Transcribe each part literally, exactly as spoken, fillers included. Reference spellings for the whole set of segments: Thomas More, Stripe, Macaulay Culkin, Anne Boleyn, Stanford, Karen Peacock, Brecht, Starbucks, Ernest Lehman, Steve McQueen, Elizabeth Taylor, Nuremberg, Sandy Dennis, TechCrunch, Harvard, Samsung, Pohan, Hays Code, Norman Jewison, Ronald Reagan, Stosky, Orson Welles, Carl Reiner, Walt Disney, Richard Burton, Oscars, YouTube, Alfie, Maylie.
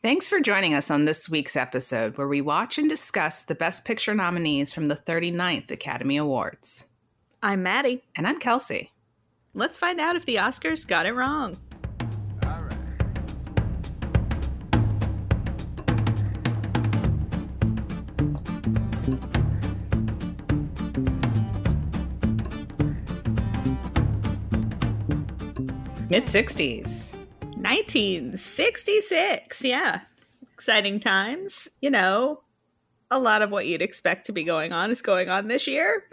Thanks for joining us on this week's episode, where we watch and discuss the Best Picture nominees from the thirty-ninth Academy Awards. I'm Maddie. And I'm Kelsey. Let's find out if the Oscars got it wrong. All right. mid sixties. nineteen sixty-six, yeah. Exciting times. You know, a lot of what you'd expect to be going on is going on this year.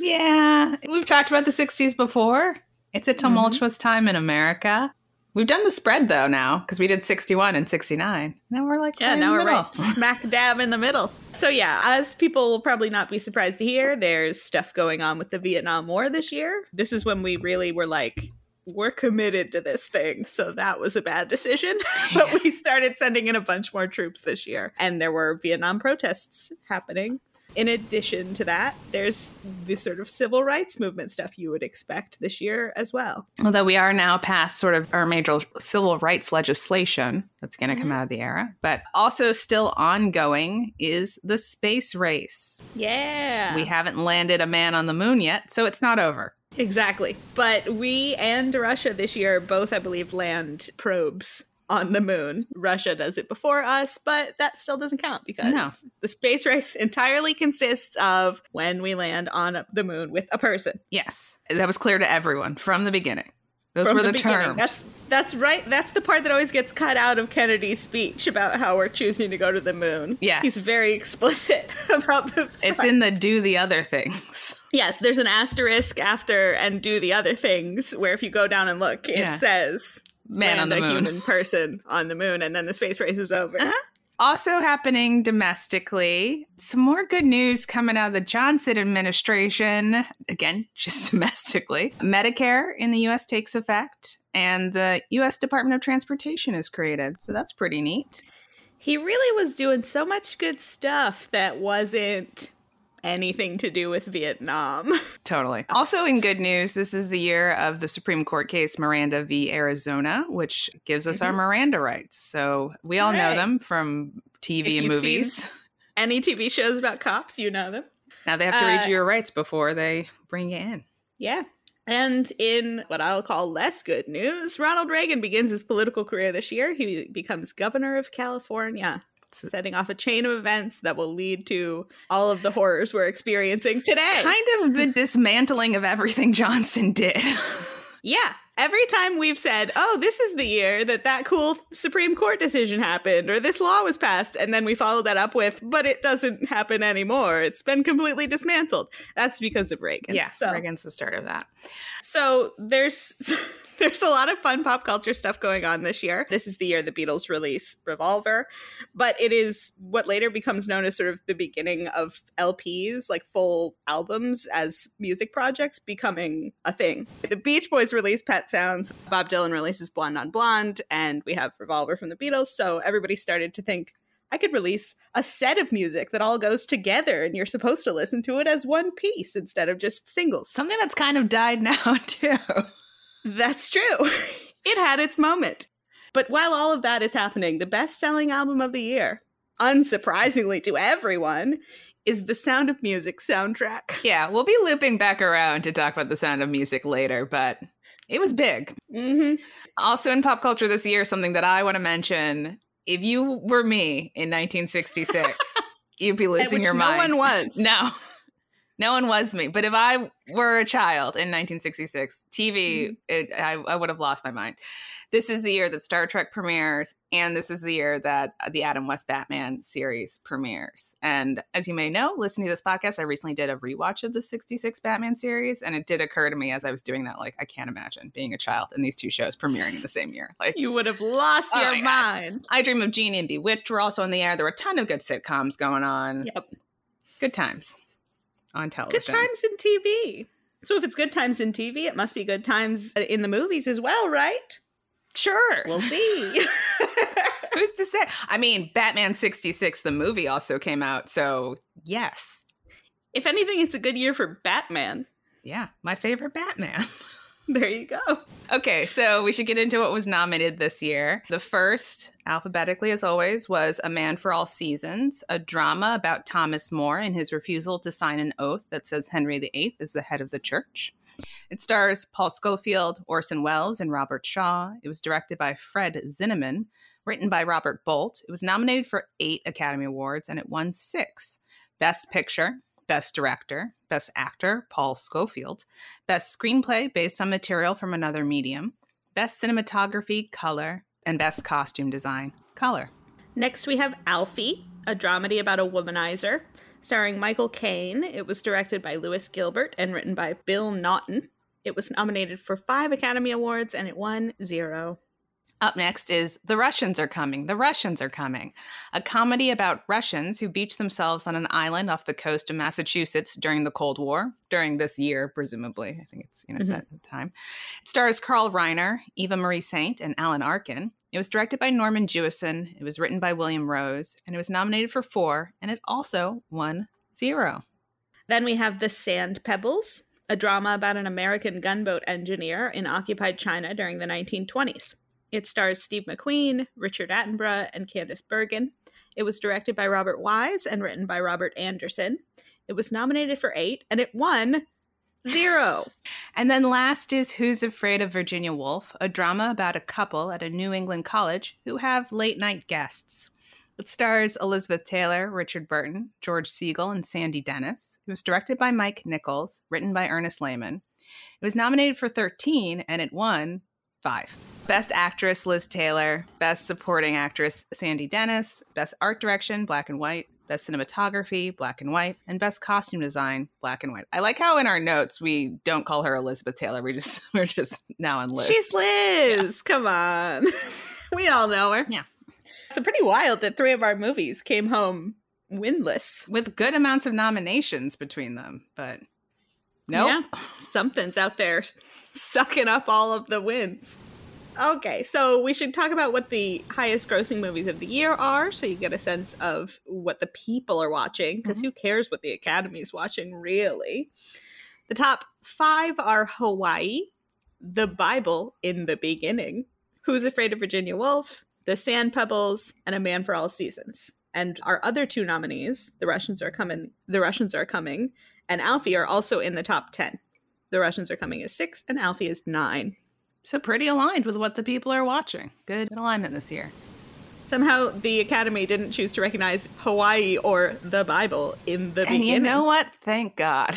Yeah. We've talked about the sixties before. It's a tumultuous mm-hmm. time in America. We've done the spread, though, now, because we did sixty-one and sixty-nine. Now we're like, yeah, now we're right smack dab in the middle. So, yeah, as people will probably not be surprised to hear, there's stuff going on with the Vietnam War this year. This is when we really were like, we're committed to this thing. So that was a bad decision. But yeah. We started sending in a bunch more troops this year. And there were Vietnam protests happening. In addition to that, there's the sort of civil rights movement stuff you would expect this year as well. Although we are now past sort of our major civil rights legislation that's going to mm-hmm. come out of the era. But also still ongoing is the space race. Yeah. We haven't landed a man on the moon yet, so it's not over. Exactly. But we and Russia this year both, I believe, land probes on the moon. Russia does it before us, but that still doesn't count because no. The space race entirely consists of when we land on the moon with a person. Yes. That was clear to everyone from the beginning. Those from were the, the terms. That's, that's right. That's the part that always gets cut out of Kennedy's speech about how we're choosing to go to the moon. Yes. He's very explicit about the fact. It's in the do the other things. Yes, there's an asterisk after and do the other things where if you go down and look, it yeah. says man on the a moon. Human person on the moon, and then the space race is over. Uh-huh. Also happening domestically, some more good news coming out of the Johnson administration. Again, just domestically. Medicare in the U S takes effect, and the U S Department of Transportation is created. So that's pretty neat. He really was doing so much good stuff that wasn't anything to do with Vietnam. Totally. Also in good news, this is the year of the Supreme Court case Miranda v. Arizona, which gives us mm-hmm. our Miranda rights. So we all right. know them from T V if and movies. Any T V shows about cops, you know them. Now they have to uh, read you your rights before they bring you in. Yeah. And in what I'll call less good news, Ronald Reagan begins his political career this year. He becomes governor of California, setting off a chain of events that will lead to all of the horrors we're experiencing today. Kind of the dismantling of everything Johnson did. Yeah. Every time we've said, oh, this is the year that that cool Supreme Court decision happened or this law was passed. And then we follow that up with, but it doesn't happen anymore. It's been completely dismantled. That's because of Reagan. Yeah, so, Reagan's the start of that. So there's... There's a lot of fun pop culture stuff going on this year. This is the year the Beatles release Revolver, but it is what later becomes known as sort of the beginning of L Ps, like full albums as music projects becoming a thing. The Beach Boys release Pet Sounds, Bob Dylan releases Blonde on Blonde, and we have Revolver from the Beatles. So everybody started to think, I could release a set of music that all goes together and you're supposed to listen to it as one piece instead of just singles. Something that's kind of died now too. That's true. It had its moment. But while all of that is happening, the best-selling album of the year, unsurprisingly to everyone, is the Sound of Music soundtrack. Yeah, we'll be looping back around to talk about the Sound of Music later, but it was big. Mm-hmm. Also in pop culture this year, something that I want to mention, if you were me in nineteen sixty-six, you'd be losing your no mind. No one was. No. No one was me. But if I were a child in nineteen sixty-six, T V, it, I, I would have lost my mind. This is the year that Star Trek premieres, and this is the year that the Adam West Batman series premieres. And as you may know, listening to this podcast, I recently did a rewatch of the sixty-six Batman series, and it did occur to me as I was doing that, like, I can't imagine being a child and these two shows premiering in the same year. Like, you would have lost oh your mind. God. I Dream of Jeannie and Bewitched were also in the air. There were a ton of good sitcoms going on. Yep. Good times. On television. Good times in T V. So if it's good times in T V, it must be good times in the movies as well, right? Sure. We'll see. Who's to say? I mean, Batman sixty-six, the movie, also came out. So yes. If anything, it's a good year for Batman. Yeah. My favorite Batman. There you go. Okay, so we should get into what was nominated this year. The first, alphabetically as always, was A Man for All Seasons, a drama about Thomas More and his refusal to sign an oath that says Henry the Eighth is the head of the church. It stars Paul Scofield, Orson Welles, and Robert Shaw. It was directed by Fred Zinnemann, written by Robert Bolt. It was nominated for eight Academy Awards, and it won six. Best Picture, Best Director, Best Actor, Paul Scofield, Best Screenplay based on material from another medium, Best Cinematography, Color, and Best Costume Design, Color. Next, we have Alfie, a dramedy about a womanizer, starring Michael Caine. It was directed by Lewis Gilbert and written by Bill Naughton. It was nominated for five Academy Awards, and it won zero. Up next is The Russians Are Coming, The Russians Are Coming, a comedy about Russians who beach themselves on an island off the coast of Massachusetts during the Cold War, during this year, presumably. I think it's, you know, mm-hmm. set at the time. It stars Carl Reiner, Eva Marie Saint, and Alan Arkin. It was directed by Norman Jewison. It was written by William Rose, and it was nominated for four, and it also won zero. Then we have The Sand Pebbles, a drama about an American gunboat engineer in occupied China during the nineteen twenties. It stars Steve McQueen, Richard Attenborough, and Candace Bergen. It was directed by Robert Wise and written by Robert Anderson. It was nominated for eight, and it won zero. And then last is Who's Afraid of Virginia Woolf, a drama about a couple at a New England college who have late-night guests. It stars Elizabeth Taylor, Richard Burton, George Segal, and Sandy Dennis. It was directed by Mike Nichols, written by Ernest Lehman. It was nominated for thirteen, and it won five. Best Actress, Liz Taylor. Best Supporting Actress, Sandy Dennis. Best Art Direction, Black and White. Best Cinematography, Black and White. And Best Costume Design, Black and White. I like how in our notes we don't call her Elizabeth Taylor. We just, we're just now on Liz. She's Liz. Yeah. Come on. We all know her. Yeah. It's pretty wild that three of our movies came home winless. With good amounts of nominations between them, but... Nope. Yeah. Something's out there sucking up all of the wins. Okay, so we should talk about what the highest grossing movies of the year are, so you get a sense of what the people are watching, because mm-hmm. who cares what the Academy's watching, really? The top five are Hawaii, The Bible in the Beginning, Who's Afraid of Virginia Woolf, The Sand Pebbles, and A Man for All Seasons. And our other two nominees, The Russians Are Coming, The Russians Are Coming, and Alfie are also in the top ten. The Russians Are Coming is six, and Alfie is nine. So pretty aligned with what the people are watching. Good alignment this year. Somehow the Academy didn't choose to recognize Hawaii or The Bible in the and beginning. And you know what? Thank God.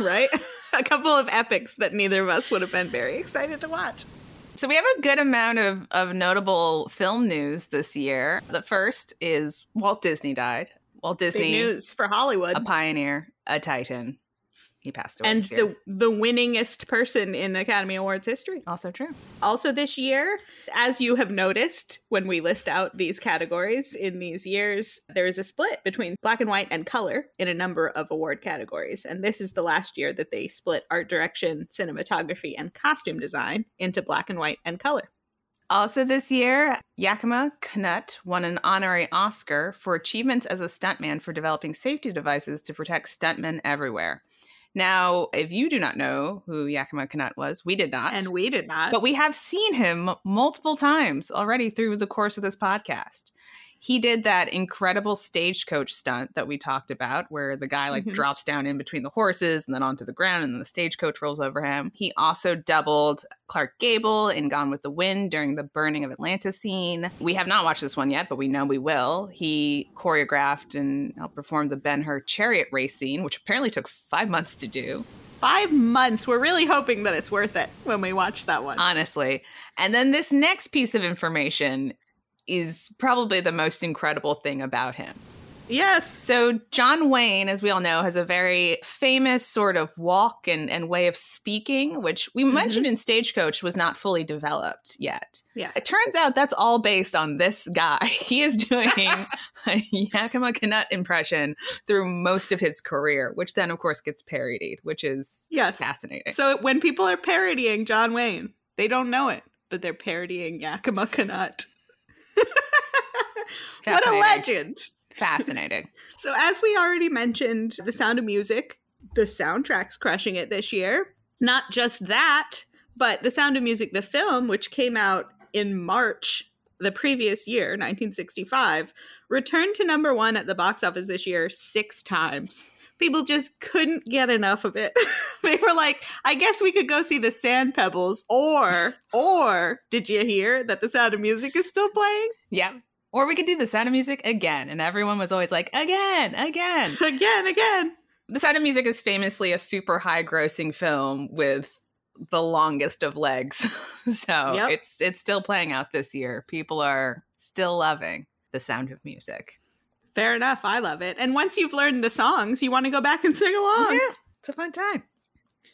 Right? A couple of epics that neither of us would have been very excited to watch. So we have a good amount of, of notable film news this year. The first is Walt Disney died. Walt Disney. Big news for Hollywood. A pioneer, a titan. He passed away. And the, the winningest person in Academy Awards history. Also true. Also this year, as you have noticed when we list out these categories in these years, there is a split between black and white and color in a number of award categories. And this is the last year that they split art direction, cinematography, and costume design into black and white and color. Also this year, Yakima Canutt won an honorary Oscar for achievements as a stuntman for developing safety devices to protect stuntmen everywhere. Now, if you do not know who Yakima Canutt was, we did not. And we did not. But we have seen him multiple times already through the course of this podcast. He did that incredible stagecoach stunt that we talked about, where the guy like mm-hmm. drops down in between the horses and then onto the ground and then the stagecoach rolls over him. He also doubled Clark Gable in Gone with the Wind during the burning of Atlanta scene. We have not watched this one yet, but we know we will. He choreographed and helped perform the Ben-Hur chariot race scene, which apparently took five months to do. Five months. We're really hoping that it's worth it when we watch that one. Honestly. And then this next piece of information is probably the most incredible thing about him. Yes. So John Wayne, as we all know, has a very famous sort of walk and, and way of speaking, which we mm-hmm. mentioned in Stagecoach was not fully developed yet. Yeah. It turns out that's all based on this guy. He is doing a Yakima Canutt impression through most of his career, which then, of course, gets parodied, which is yes. fascinating. So when people are parodying John Wayne, they don't know it, but they're parodying Yakima Canutt. What a legend. Fascinating. So as we already mentioned, The Sound of Music, the soundtrack's crushing it this year. Not just that, But The Sound of Music, the film, which came out in March the previous year, nineteen sixty-five, returned to number one at the box office this year six times. People just couldn't get enough of it. They were like, I guess we could go see The Sand Pebbles, or, or did you hear that The Sound of Music is still playing? Yeah. Or we could do The Sound of Music again. And everyone was always like, again, again. Again, again. The Sound of Music is famously a super high grossing film with the longest of legs. So yep. it's it's still playing out this year. People are still loving The Sound of Music. Fair enough. I love it. And once you've learned the songs, you want to go back and sing along. Yeah, it's a fun time.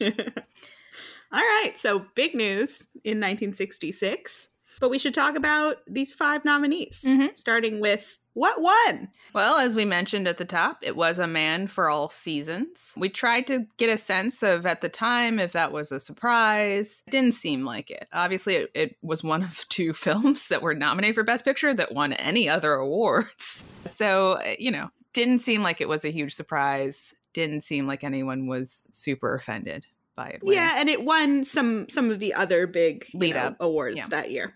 All right. So big news in nineteen sixty-six. But we should talk about these five nominees, mm-hmm. starting with what won? Well, as we mentioned at the top, it was A Man for All Seasons. We tried to get a sense of, at the time, if that was a surprise. It didn't seem like it. Obviously, it, it was one of two films that were nominated for Best Picture that won any other awards. So, you know, didn't seem like it was a huge surprise. Didn't seem like anyone was super offended by it. Yeah, and it won some, some of the other big lead up awards yeah. that year.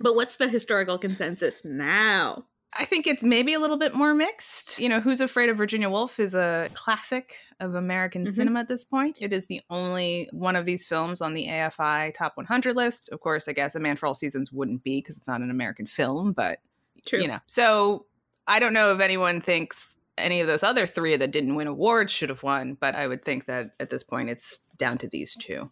But what's the historical consensus now? I think it's maybe a little bit more mixed. You know, Who's Afraid of Virginia Woolf is a classic of American mm-hmm. cinema at this point. It is the only one of these films on the A F I Top one hundred list. Of course, I guess A Man for All Seasons wouldn't be because it's not an American film, but, True. you know. So I don't know if anyone thinks any of those other three that didn't win awards should have won, but I would think that at this point it's down to these two.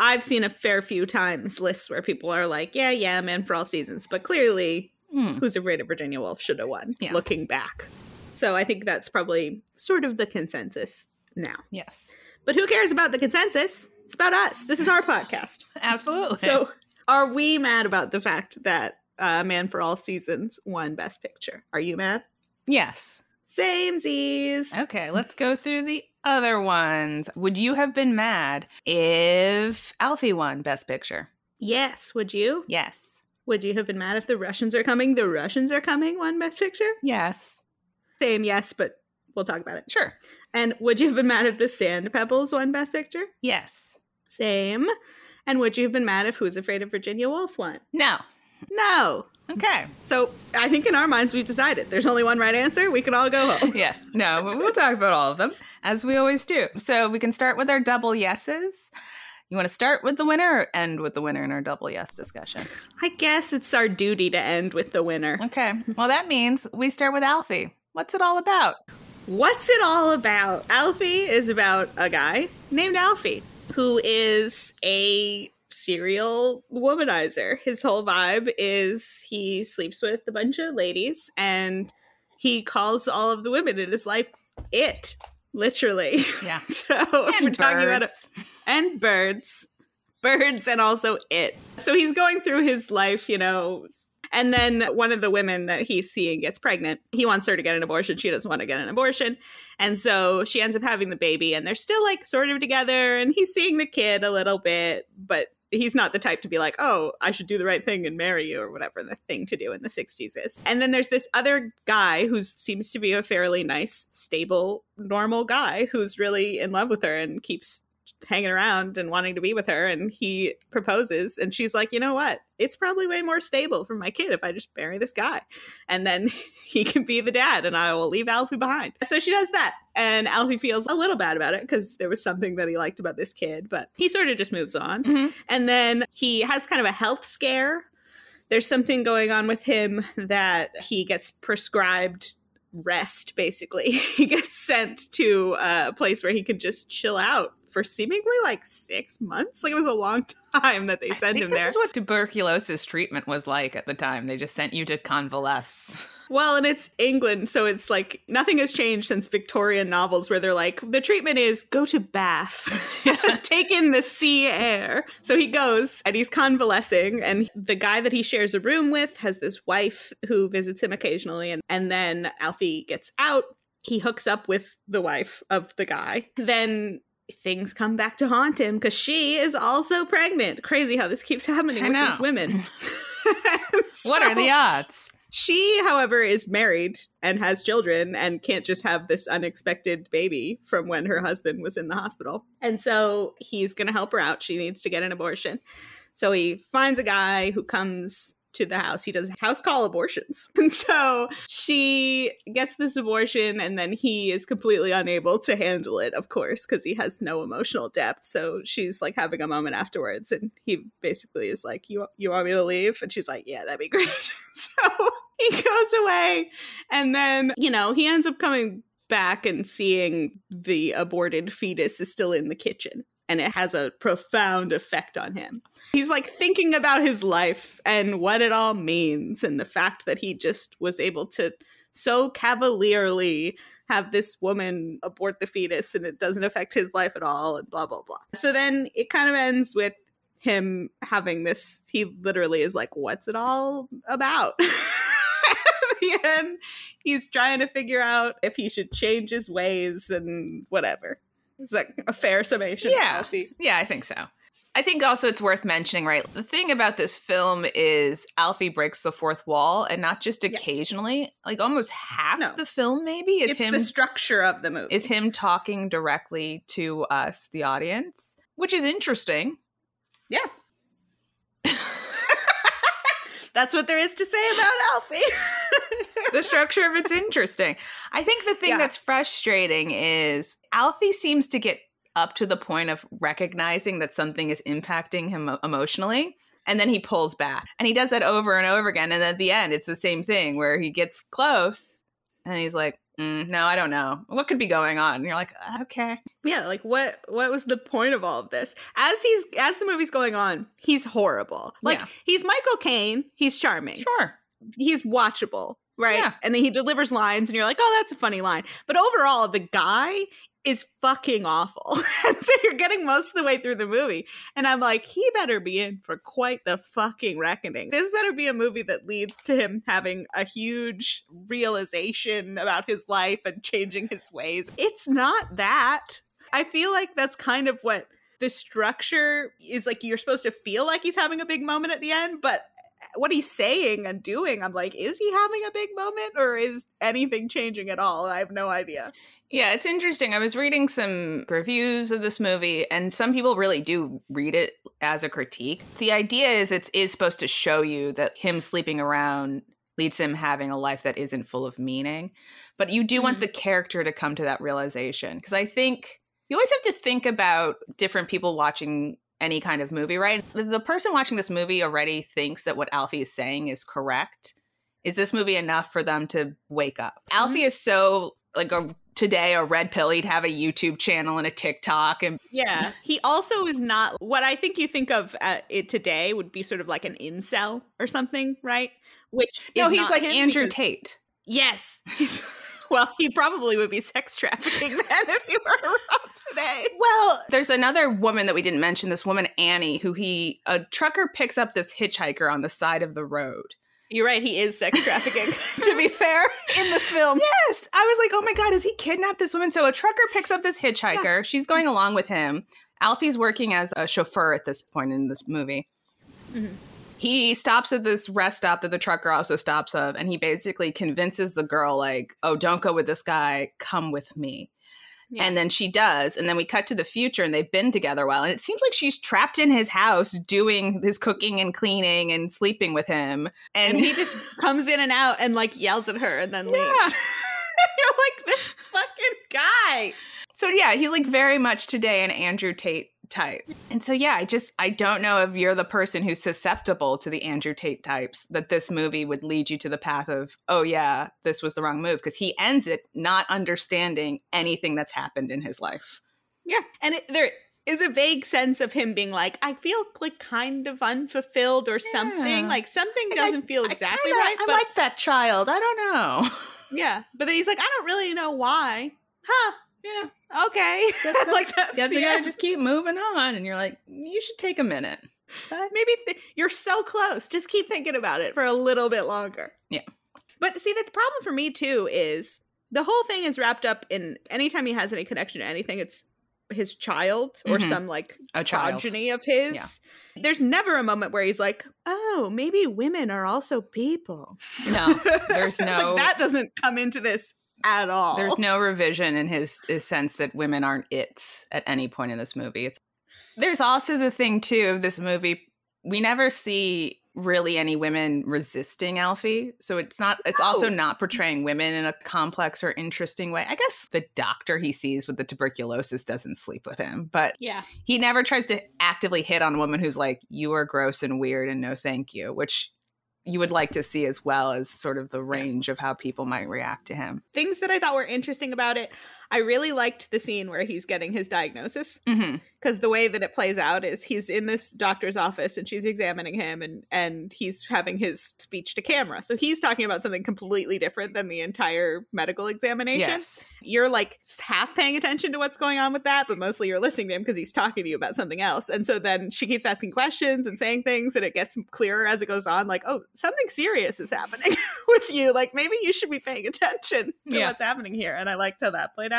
I've seen a fair few times lists where people are like, yeah, yeah, Man for All Seasons. But clearly, mm. Who's Afraid of Virginia Woolf should have won, yeah. looking back. So I think that's probably sort of the consensus now. Yes. But who cares about the consensus? It's about us. This is our podcast. Absolutely. So are we mad about the fact that uh, Man for All Seasons won Best Picture? Are you mad? Yes. Samesies. Okay, let's go through the other ones. Would you have been mad if Alfie won Best Picture? Yes. Would you? Yes. Would you have been mad if The Russians Are Coming, The Russians Are Coming won Best Picture? Yes. Same yes, but we'll talk about it. Sure. And would you have been mad if The Sand Pebbles won Best Picture? Yes. Same. And would you have been mad if Who's Afraid of Virginia Woolf won? No. No. Okay. So I think in our minds, we've decided there's only one right answer. We can all go home. Yes. No, but we'll talk about all of them as we always do. So we can start with our double yeses. You want to start with the winner or end with the winner in our double yes discussion? I guess it's our duty to end with the winner. Okay. Well, that means we start with Alfie. What's it all about? What's it all about? Alfie is about a guy named Alfie who is a serial womanizer. His whole vibe is he sleeps with a bunch of ladies and he calls all of the women in his life it, literally. Yeah. So and if we're birds. talking about it, and birds, birds, and also it. So he's going through his life, you know. And then one of the women that he's seeing gets pregnant. He wants her to get an abortion. She doesn't want to get an abortion. And so she ends up having the baby and they're still like sort of together and he's seeing the kid a little bit, but he's not the type to be like, oh, I should do the right thing and marry you or whatever the thing to do in the sixties is. And then there's this other guy who seems to be a fairly nice, stable, normal guy who's really in love with her and keeps hanging around and wanting to be with her, and he proposes and she's like, you know what, it's probably way more stable for my kid if I just marry this guy and then he can be the dad and I will leave Alfie behind. So she does that and Alfie feels a little bad about it because there was something that he liked about this kid, but he sort of just moves on. Mm-hmm. And then he has kind of a health scare. There's something going on with him that he gets prescribed rest, basically. He gets sent to a place where he can just chill out for seemingly like six months. Like, it was a long time that they sent him there. This is what tuberculosis treatment was like at the time. They just sent you to convalesce. Well, and it's England, so it's like nothing has changed since Victorian novels where they're like, the treatment is go to Bath, take in the sea air. So he goes and he's convalescing, and the guy that he shares a room with has this wife who visits him occasionally, and, and then Alfie gets out. He hooks up with the wife of the guy. Then things come back to haunt him because she is also pregnant. Crazy how this keeps happening I with know. these women. So, what are the odds? She, however, is married and has children and can't just have this unexpected baby from when her husband was in the hospital. And so he's going to help her out. She needs to get an abortion. So he finds a guy who comes to the house. He does house call abortions. And so she gets this abortion, and then he is completely unable to handle it, of course, because he has no emotional depth. So she's like having a moment afterwards, and he basically is like, you, you want me to leave? And she's like, yeah, that'd be great. So he goes away, and then, you know, he ends up coming back and seeing the aborted fetus is still in the kitchen. And it has a profound effect on him. He's like thinking about his life and what it all means, and the fact that he just was able to so cavalierly have this woman abort the fetus and it doesn't affect his life at all, and blah, blah, blah. So then it kind of ends with him having this, he literally is like, what's it all about? At the end, he's trying to figure out if he should change his ways and whatever. Is that a fair summation? Yeah. Yeah, I think so. I think also it's worth mentioning, right? The thing about this film is Alfie breaks the fourth wall, and not just occasionally, yes. like almost half no. the film maybe is it's him. It's the structure of the movie. Is him talking directly to us, the audience, which is interesting. Yeah. That's what there is to say about Alfie. The structure of it's interesting. I think the thing yeah. that's frustrating is Alfie seems to get up to the point of recognizing that something is impacting him emotionally, and then he pulls back. And he does that over and over again. And at the end, it's the same thing where he gets close and he's like, mm, no, I don't know. What could be going on? And you're like, okay. Yeah, like what what was the point of all of this? As he's as the movie's going on, he's horrible. Like yeah. he's Michael Caine. He's charming. Sure. He's watchable. Right. Yeah. And then he delivers lines and you're like, oh, that's a funny line. But overall, the guy is fucking awful. And so you're getting most of the way through the movie. And I'm like, he better be in for quite the fucking reckoning. This better be a movie that leads to him having a huge realization about his life and changing his ways. It's not that. I feel like that's kind of what the structure is like. You're supposed to feel like he's having a big moment at the end, but what he's saying and doing, I'm like, is he having a big moment, or is anything changing at all? I have no idea. Yeah, it's interesting. I was reading some reviews of this movie, and some people really do read it as a critique. The idea is it is supposed to show you that him sleeping around leads him having a life that isn't full of meaning. But you do mm-hmm. want the character to come to that realization. Because I think you always have to think about different people watching any kind of movie, right? The person watching this movie already thinks that what Alfie is saying is correct. Is this movie enough for them to wake up? Mm-hmm. Alfie is so like a, today a red pill. He'd have a YouTube channel and a TikTok. And yeah, he also is not what I think you think of uh, it today would be sort of like an incel or something, right? Which no, he's like Andrew because- Tate. Yes. Well, he probably would be sex trafficking then if he were around today. Well, there's another woman that we didn't mention, this woman, Annie, who he, a trucker picks up this hitchhiker on the side of the road. You're right. He is sex trafficking, to be fair, in the film. Yes. I was like, oh my God, has he kidnapped this woman? So a trucker picks up this hitchhiker. Yeah. She's going along with him. Alfie's working as a chauffeur at this point in this movie. Mm-hmm. He stops at this rest stop that the trucker also stops of, and he basically convinces the girl, like, oh, don't go with this guy. Come with me. Yeah. And then she does. And then we cut to the future, and they've been together a while. And it seems like she's trapped in his house doing his cooking and cleaning and sleeping with him. And, and he just comes in and out and, like, yells at her and then yeah. leaves. You're like, this fucking guy. So, yeah, he's, like, very much today an Andrew Tate type. And so, yeah, I just, I don't know if you're the person who's susceptible to the Andrew Tate types, that this movie would lead you to the path of, oh yeah, this was the wrong move. Because he ends it not understanding anything that's happened in his life. Yeah. And it, there is a vague sense of him being like, I feel like kind of unfulfilled or yeah. something. Like something like doesn't I, feel exactly I kinda, right. I but, like that child. I don't know. Yeah. But then he's like, I don't really know why. Huh. Yeah. Okay. That's not, like that's that's the gotta just keep moving on, and you're like, you should take a minute. But maybe th- you're so close. Just keep thinking about it for a little bit longer. Yeah. But see, that the problem for me too is the whole thing is wrapped up in anytime he has any connection to anything. It's his child or mm-hmm. some like a progeny child. Of his. Yeah. There's never a moment where he's like, oh, maybe women are also people. No, there's no. Like, that doesn't come into this at all. There's no revision in his, his sense that women aren't it at any point in this movie. It's, there's also the thing, too, of this movie. We never see really any women resisting Alfie. So it's not, it's no. also not portraying women in a complex or interesting way. I guess the doctor he sees with the tuberculosis doesn't sleep with him, but yeah, he never tries to actively hit on a woman who's like, you are gross and weird and no thank you, which you would like to see as well as sort of the range of how people might react to him. Things that I thought were interesting about it. I really liked the scene where he's getting his diagnosis because mm-hmm. the way that it plays out is he's in this doctor's office and she's examining him and, and he's having his speech to camera. So he's talking about something completely different than the entire medical examination. Yes. You're like half paying attention to what's going on with that, but mostly you're listening to him because he's talking to you about something else. And so then she keeps asking questions and saying things and it gets clearer as it goes on. Like, oh, something serious is happening with you. Like, maybe you should be paying attention to yeah. what's happening here. And I liked how that played out.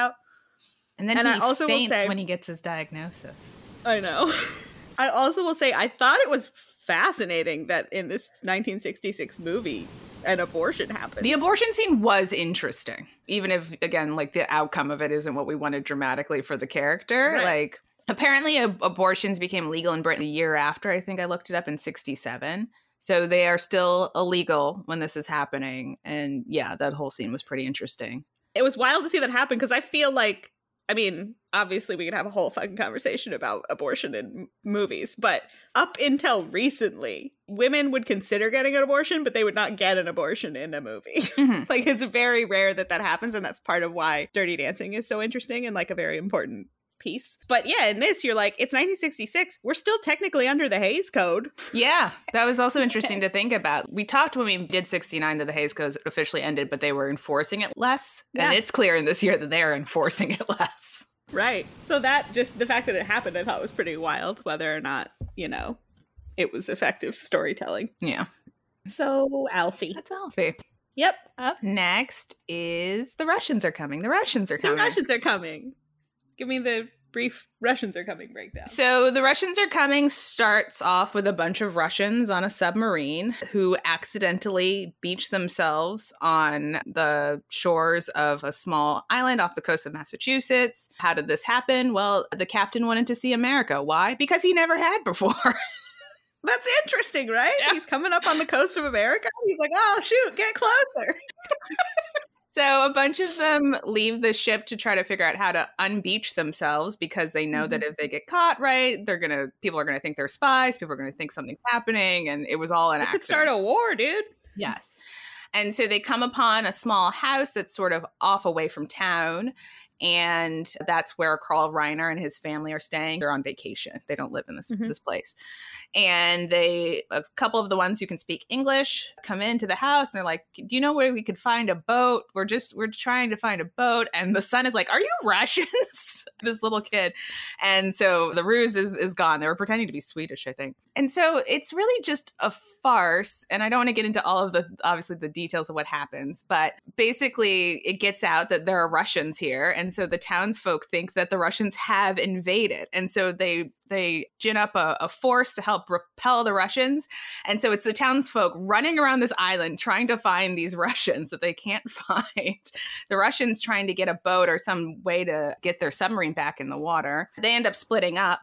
And then and he I also faints will say, when he gets his diagnosis. I know. I also will say, I thought it was fascinating that in this nineteen sixty-six movie, an abortion happens. The abortion scene was interesting. Even if, again, like the outcome of it isn't what we wanted dramatically for the character. Right. Like, apparently ab- abortions became legal in Britain the year after. I think I looked it up in sixty-seven. So they are still illegal when this is happening. And yeah, that whole scene was pretty interesting. It was wild to see that happen because I feel like, I mean, obviously we could have a whole fucking conversation about abortion in movies, but up until recently, women would consider getting an abortion, but they would not get an abortion in a movie. Mm-hmm. Like, it's very rare that that happens. And that's part of why Dirty Dancing is so interesting and like a very important piece. But yeah, in this, you're like, it's nineteen sixty-six. We're still technically under the Hays Code. Yeah, that was also interesting to think about. We talked when we did sixty-nine that the Hays Code officially ended, but they were enforcing it less. Yeah. And it's clear in this year that they are enforcing it less. Right. So that just the fact that it happened, I thought was pretty wild, whether or not, you know, it was effective storytelling. Yeah. So Alfie. That's Alfie. Yep. Up next is The Russians Are Coming. The Russians Are Coming. The Russians Are Coming. Give me the brief Russians Are Coming breakdown. So The Russians Are Coming starts off with a bunch of Russians on a submarine who accidentally beach themselves on the shores of a small island off the coast of Massachusetts. How did this happen? Well, the captain wanted to see America. Why? Because he never had before. That's interesting, right? Yeah. He's coming up on the coast of America. He's like, oh, shoot, get closer. So a bunch of them leave the ship to try to figure out how to unbeach themselves because they know mm-hmm. that if they get caught, right, they're going to people are going to think they're spies. People are going to think something's happening. And it was all an it accident. It could start a war, dude. Yes. And so they come upon a small house that's sort of off away from town. And that's where Carl Reiner and his family are staying. They're on vacation. They don't live in this, mm-hmm. this place. And they, a couple of the ones who can speak English come into the house and they're like, do you know where we could find a boat? We're just, we're trying to find a boat. And the son is like, are you Russians? This little kid. And so the ruse is, is gone. They were pretending to be Swedish, I think. And so it's really just a farce. And I don't want to get into all of the, obviously the details of what happens, but basically it gets out that there are Russians here. And And so the townsfolk think that the Russians have invaded. And so they they gin up a, a force to help repel the Russians. And so it's the townsfolk running around this island trying to find these Russians that they can't find. The Russians trying to get a boat or some way to get their submarine back in the water. They end up splitting up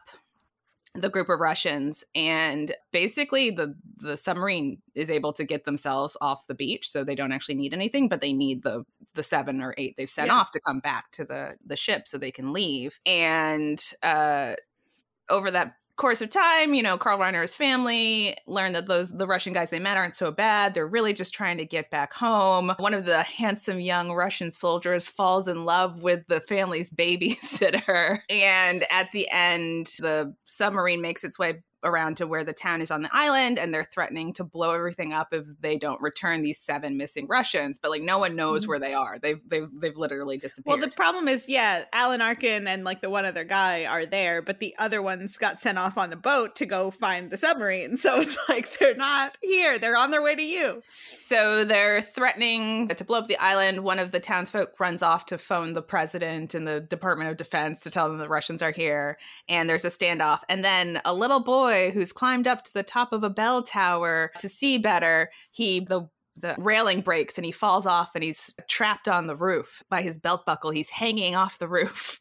the group of Russians, and basically the the submarine is able to get themselves off the beach, so they don't actually need anything, but they need the the seven or eight they've sent yeah. off to come back to the the ship so they can leave. And uh over that course of time, you know, Carl Reiner's family learned that those the Russian guys they met aren't so bad. They're really just trying to get back home. One of the handsome young Russian soldiers falls in love with the family's babysitter. And at the end, the submarine makes its way around to where the town is on the island, and they're threatening to blow everything up if they don't return these seven missing Russians. But like, no one knows mm-hmm. where they are. They've they've they've literally disappeared. Well, the problem is, yeah, Alan Arkin and like the one other guy are there, but the other ones got sent off on a boat to go find the submarine. So it's like they're not here. They're on their way to you. So they're threatening to blow up the island. One of the townsfolk runs off to phone the president and the Department of Defense to tell them the Russians are here. And there's a standoff. And then a little boy who's climbed up to the top of a bell tower to see better, he the the railing breaks and he falls off and he's trapped on the roof by his belt buckle. He's hanging off the roof.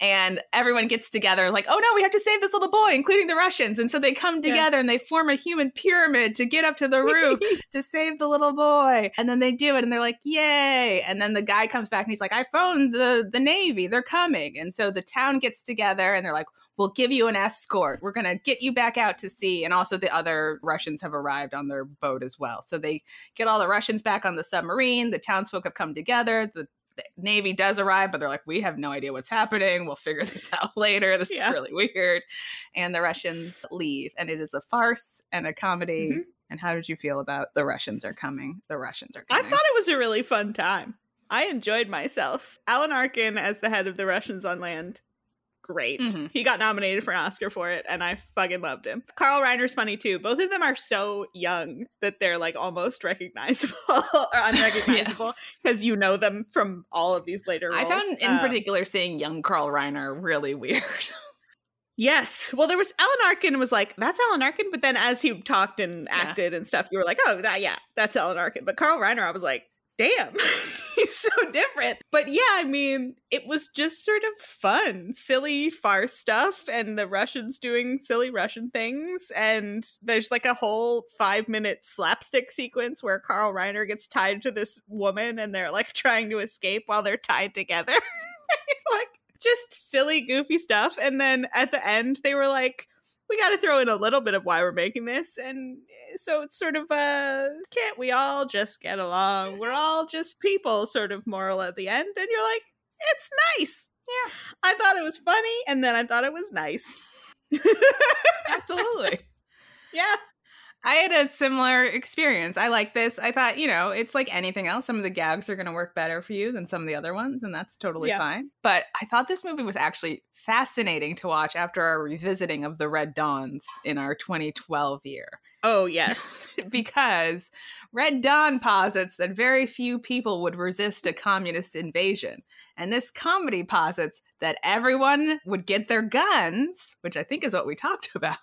And everyone gets together like, oh, no, we have to save this little boy, including the Russians. And so they come together yeah. and they form a human pyramid to get up to the roof to save the little boy. And then they do it and they're like, yay. And then the guy comes back and he's like, I phoned the, the Navy. They're coming. And so the town gets together and they're like, we'll give you an escort. We're going to get you back out to sea. And also the other Russians have arrived on their boat as well. So they get all the Russians back on the submarine. The townsfolk have come together. The The Navy does arrive, but they're like, we have no idea what's happening. We'll figure this out later. This yeah. is really weird. And the Russians leave. And it is a farce and a comedy. Mm-hmm. And how did you feel about The Russians Are Coming? The Russians Are Coming. I thought it was a really fun time. I enjoyed myself. Alan Arkin as the head of the Russians on land. Great. Mm-hmm. He got nominated for an Oscar for it, and I fucking loved him. Carl Reiner's funny too. Both of them are so young that they're like almost recognizable or unrecognizable because yes. you know them from all of these later roles. I found in um, particular seeing young Carl Reiner really weird. Yes. Well, there was Alan Arkin was like, that's Alan Arkin. But then as he talked and acted yeah. and stuff, you were like, oh, that, yeah, that's Alan Arkin. But Carl Reiner, I was like, damn. He's so different. But yeah, I mean, it was just sort of fun, silly farce stuff and the Russians doing silly Russian things. And there's like a whole five minute slapstick sequence where Carl Reiner gets tied to this woman and they're like trying to escape while they're tied together. Like just silly, goofy stuff. And then at the end, they were like, we got to throw in a little bit of why we're making this. And so it's sort of a, can't we all just get along? We're all just people sort of moral at the end. And you're like, it's nice. Yeah. I thought it was funny. And then I thought it was nice. Absolutely. Yeah. I had a similar experience. I like this. I thought, you know, it's like anything else. Some of the gags are going to work better for you than some of the other ones, and that's totally yeah. fine. But I thought this movie was actually fascinating to watch after our revisiting of The Red Dawns in our twenty twelve year. Oh, yes. Because Red Dawn posits that very few people would resist a communist invasion. And this comedy posits that everyone would get their guns, which I think is what we talked about,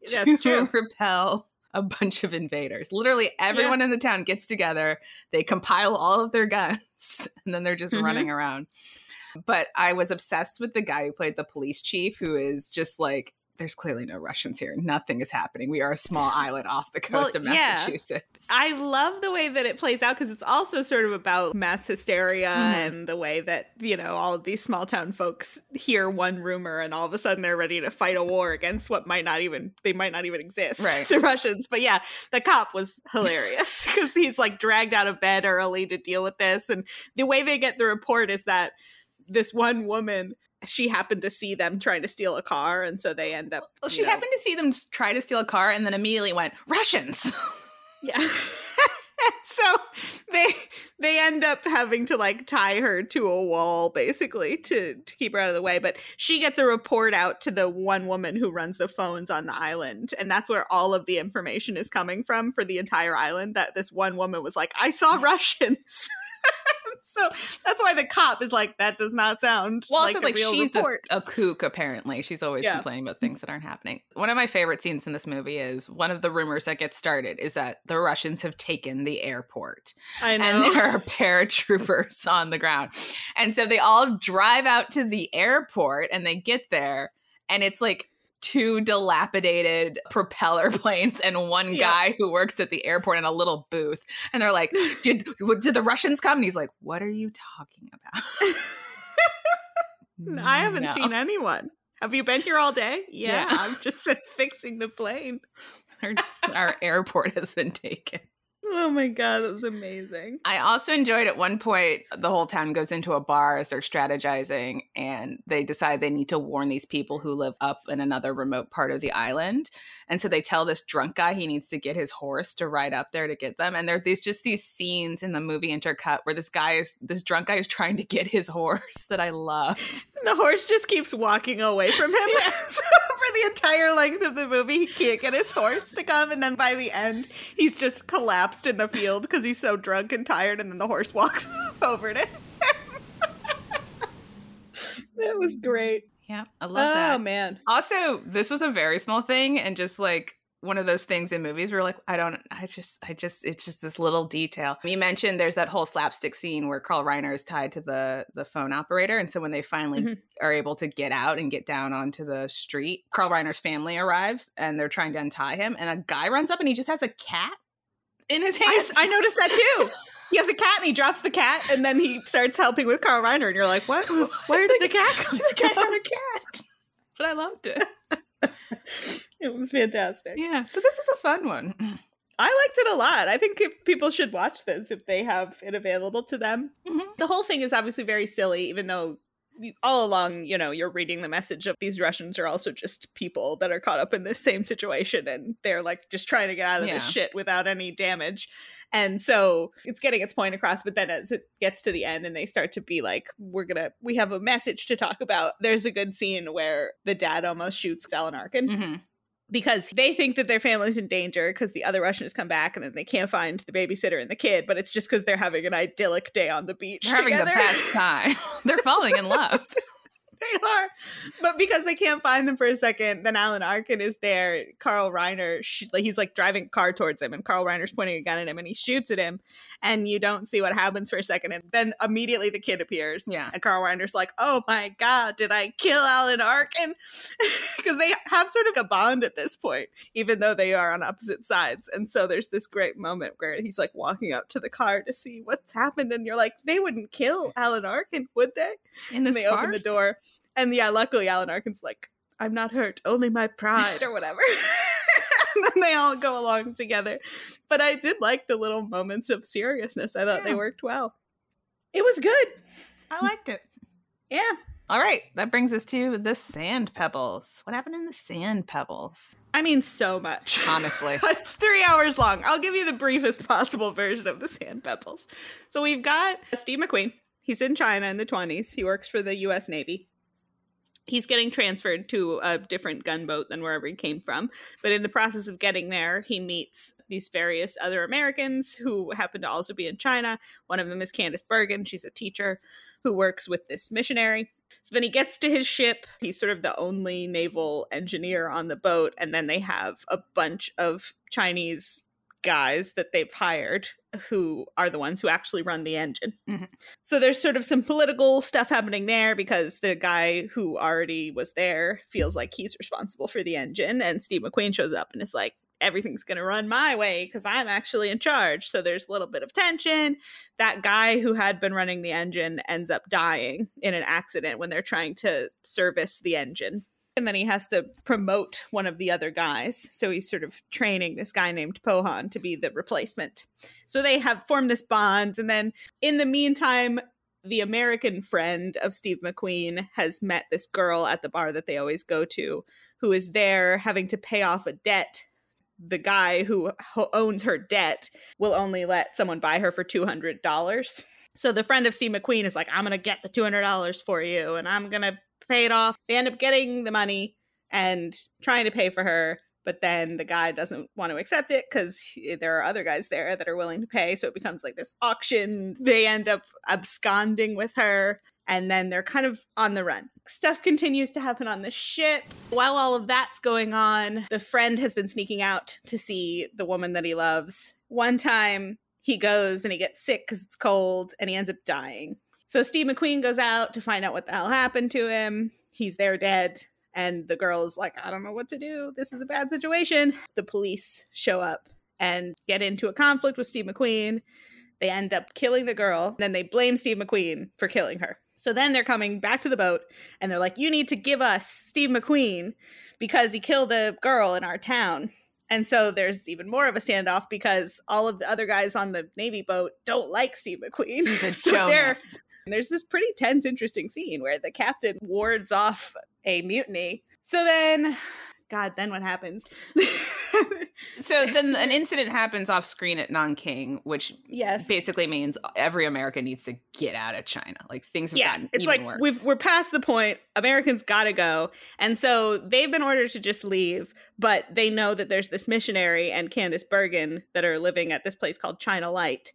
That's to true. repel a bunch of invaders. Literally everyone yeah. in the town gets together, they compile all of their guns, and then they're just mm-hmm. running around. But I was obsessed with the guy who played the police chief, who is just like, there's clearly no Russians here. Nothing is happening. We are a small island off the coast well, of Massachusetts. Yeah. I love the way that it plays out because it's also sort of about mass hysteria mm-hmm. and the way that, you know, all of these small town folks hear one rumor and all of a sudden they're ready to fight a war against what might not even, they might not even exist, right. the Russians. But yeah, the cop was hilarious because he's like dragged out of bed early to deal with this. And the way they get the report is that this one woman, she happened to see them trying to steal a car, and so they end up... Well, she know. happened to see them try to steal a car and then immediately went, Russians! Yeah. So they they end up having to, like, tie her to a wall, basically, to, to keep her out of the way. But she gets a report out to the one woman who runs the phones on the island, and that's where all of the information is coming from for the entire island, that this one woman was like, I saw Russians! So that's why the cop is like, that does not sound well, like also, a like, real she's report. A, a kook, apparently. She's always yeah. complaining about things that aren't happening. One of my favorite scenes in this movie is one of the rumors that gets started is that the Russians have taken the airport. I know. And there are paratroopers on the ground. And so they all drive out to the airport and they get there. And it's like two dilapidated propeller planes and one yep. guy who works at the airport in a little booth. And they're like, did, did the Russians come? And he's like, what are you talking about? I haven't no. seen anyone. Have you been here all day? Yeah, yeah. I've just been fixing the plane. Our, our airport has been taken. Oh my God, that was amazing. I also enjoyed at one point, the whole town goes into a bar as they're strategizing and they decide they need to warn these people who live up in another remote part of the island. And so they tell this drunk guy he needs to get his horse to ride up there to get them. And there are these, just these scenes in the movie intercut where this guy is, this drunk guy is trying to get his horse that I loved. And the horse just keeps walking away from him. Yeah. So for the entire length of the movie, he can't get his horse to come. And then by the end, he's just collapsed in the field because he's so drunk and tired, and then the horse walks over to him. That was great. Yeah, I love oh, that. Oh, man. Also, this was a very small thing and just like one of those things in movies where like, I don't, I just, I just, it's just this little detail. You mentioned there's that whole slapstick scene where Carl Reiner is tied to the, the phone operator. And so when they finally mm-hmm. are able to get out and get down onto the street, Carl Reiner's family arrives and they're trying to untie him. And a guy runs up and he just has a cat in his hands. I, I noticed that too. He has a cat and he drops the cat and then he starts helping with Carl Reiner. And you're like, what? Was, where did the cat come from? The cat had a cat. But I loved it. It was fantastic. Yeah. So this is a fun one. I liked it a lot. I think people should watch this if they have it available to them. Mm-hmm. The whole thing is obviously very silly, even though all along, you know, you're reading the message of these Russians are also just people that are caught up in the same situation and they're like just trying to get out of yeah. this shit without any damage. And so it's getting its point across. But then as it gets to the end and they start to be like, we're going to we have a message to talk about. There's a good scene where the dad almost shoots Alan Arkin. Mm-hmm. Because they think that their family's in danger because the other Russian has come back and then they can't find the babysitter and the kid. But it's just because they're having an idyllic day on the beach. They're having the best time. They're falling in love. They are. But because they can't find them for a second, then Alan Arkin is there. Carl Reiner, sh- he's like driving a car towards him and Carl Reiner's pointing a gun at him and he shoots at him. And you don't see what happens for a second. And then immediately the kid appears. Yeah. And Carl Reiner's like, oh my God, did I kill Alan Arkin? Because they have sort of a bond at this point, even though they are on opposite sides. And so there's this great moment where he's like walking up to the car to see what's happened. And you're like, they wouldn't kill Alan Arkin, would they? In this and they farce? Open the door. And yeah, luckily Alan Arkin's like, I'm not hurt, only my pride or whatever. And then they all go along together. But I did like the little moments of seriousness. I thought yeah. they worked well. It was good. I liked it. Yeah. All right. That brings us to The Sand Pebbles. What happened in The Sand Pebbles? I mean, so much. Honestly. It's three hours long. I'll give you the briefest possible version of The Sand Pebbles. So we've got Steve McQueen. He's in China in the twenties. He works for the U S Navy. He's getting transferred to a different gunboat than wherever he came from. But in the process of getting there, he meets these various other Americans who happen to also be in China. One of them is Candace Bergen. She's a teacher who works with this missionary. So then he gets to his ship. He's sort of the only naval engineer on the boat. And then they have a bunch of Chinese guys that they've hired who are the ones who actually run the engine. Mm-hmm. So there's sort of some political stuff happening there because the guy who already was there feels like he's responsible for the engine. And Steve McQueen shows up and is like, everything's going to run my way because I'm actually in charge. So there's a little bit of tension. That guy who had been running the engine ends up dying in an accident when they're trying to service the engine. And then he has to promote one of the other guys. So he's sort of training this guy named Pohan to be the replacement. So they have formed this bond. And then in the meantime, the American friend of Steve McQueen has met this girl at the bar that they always go to, who is there having to pay off a debt. The guy who owns her debt will only let someone buy her for two hundred dollars. So the friend of Steve McQueen is like, I'm going to get the two hundred dollars for you and I'm going to pay it off. They end up getting the money and trying to pay for her, but then the guy doesn't want to accept it because there are other guys there that are willing to pay. So it becomes like this auction. They end up absconding with her and then they're kind of on the run. Stuff continues to happen on the ship. While all of that's going on, the friend has been sneaking out to see the woman that he loves. One time he goes and he gets sick because it's cold and he ends up dying. So Steve McQueen goes out to find out what the hell happened to him. He's there dead. And the girl's like, I don't know what to do. This is a bad situation. The police show up and get into a conflict with Steve McQueen. They end up killing the girl. Then they blame Steve McQueen for killing her. So then they're coming back to the boat and they're like, you need to give us Steve McQueen because he killed a girl in our town. And so there's even more of a standoff because all of the other guys on the Navy boat don't like Steve McQueen. He's a so Jonas. There's this pretty tense, interesting scene where the captain wards off a mutiny. So then, God, then what happens? So then an incident happens off screen at Nanking, which yes. basically means every American needs to get out of China. Like things have yeah, gotten it's even like worse. We've, we're past the point. Americans got to go. And so they've been ordered to just leave. But they know that there's this missionary and Candace Bergen that are living at this place called China Light.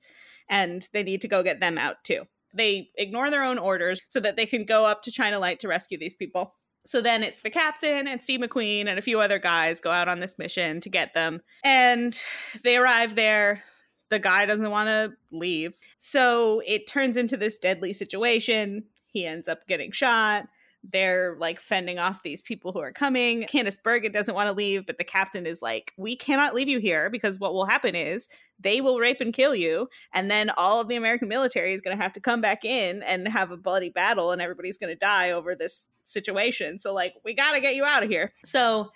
And they need to go get them out, too. They ignore their own orders so that they can go up to China Light to rescue these people. So then it's the captain and Steve McQueen and a few other guys go out on this mission to get them. And they arrive there. The guy doesn't want to leave. So it turns into this deadly situation. He ends up getting shot. They're like fending off these people who are coming. Candace Bergen doesn't want to leave, but the captain is like, we cannot leave you here because what will happen is they will rape and kill you. And then all of the American military is going to have to come back in and have a bloody battle and everybody's going to die over this situation. So like, we got to get you out of here. So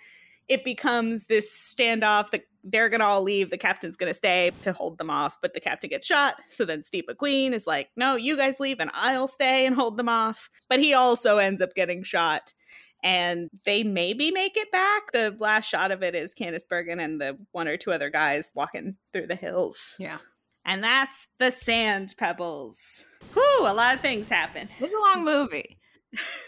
it becomes this standoff that they're going to all leave. The captain's going to stay to hold them off, but the captain gets shot. So then Steve McQueen is like, no, you guys leave and I'll stay and hold them off. But he also ends up getting shot and they maybe make it back. The last shot of it is Candace Bergen and the one or two other guys walking through the hills. Yeah. And that's The Sand Pebbles. Whew, a lot of things happen. It's a long movie.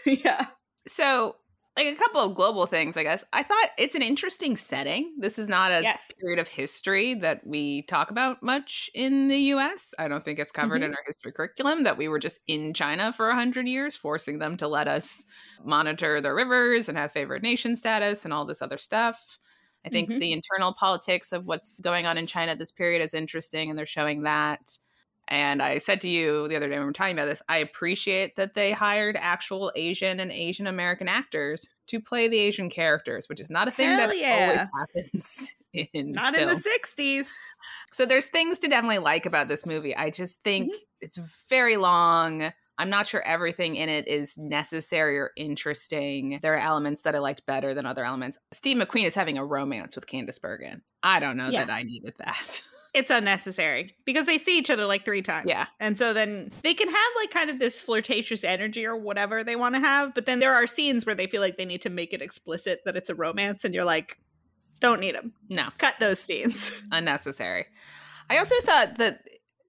Yeah. So like a couple of global things, I guess. I thought it's an interesting setting. This is not a yes. period of history that we talk about much in the U S. I don't think it's covered mm-hmm. in our history curriculum that we were just in China for one hundred years, forcing them to let us monitor their rivers and have favored nation status and all this other stuff. I think mm-hmm. the internal politics of what's going on in China at this period is interesting, and they're showing that. And I said to you the other day when we were talking about this, I appreciate that they hired actual Asian and Asian American actors to play the Asian characters, which is not a thing Hell that yeah. always happens in Not film. In the sixties. So there's things to definitely like about this movie. I just think mm-hmm. it's very long. I'm not sure everything in it is necessary or interesting. There are elements that I liked better than other elements. Steve McQueen is having a romance with Candace Bergen. I don't know yeah. that I needed that. It's unnecessary because they see each other like three times. Yeah. And so then they can have like kind of this flirtatious energy or whatever they want to have. But then there are scenes where they feel like they need to make it explicit that it's a romance. And you're like, don't need them. No. Cut those scenes. Unnecessary. I also thought that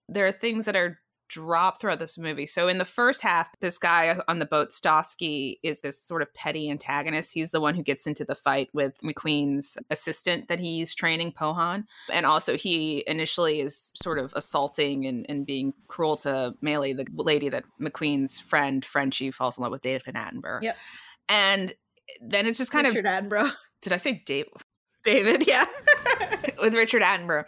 there are things that are dropped throughout this movie. So in the first half, this guy on the boat, Stosky, is this sort of petty antagonist. He's the one who gets into the fight with McQueen's assistant that he's training, Pohan. And also he initially is sort of assaulting and, and being cruel to Maylie, the lady that McQueen's friend, Frenchie, falls in love with, David Attenborough. Yep. And then it's just kind Richard of... Richard Attenborough. Did I say Dave? David, yeah. With Richard Attenborough.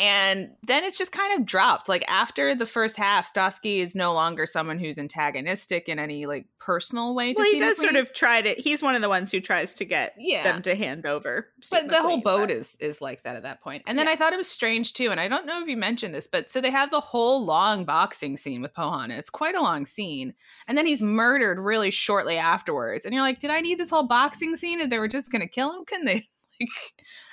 And then it's just kind of dropped. Like after the first half, Stosky is no longer someone who's antagonistic in any like personal way. To well, he does McQueen. Sort of try to. He's one of the ones who tries to get yeah. them to hand over. Steve but McQueen, the whole boat but. is is like that at that point. And then yeah. I thought it was strange too. And I don't know if you mentioned this, but so they have the whole long boxing scene with Pohan. It's quite a long scene. And then he's murdered really shortly afterwards. And you're like, did I need this whole boxing scene? If they were just going to kill him, couldn't they?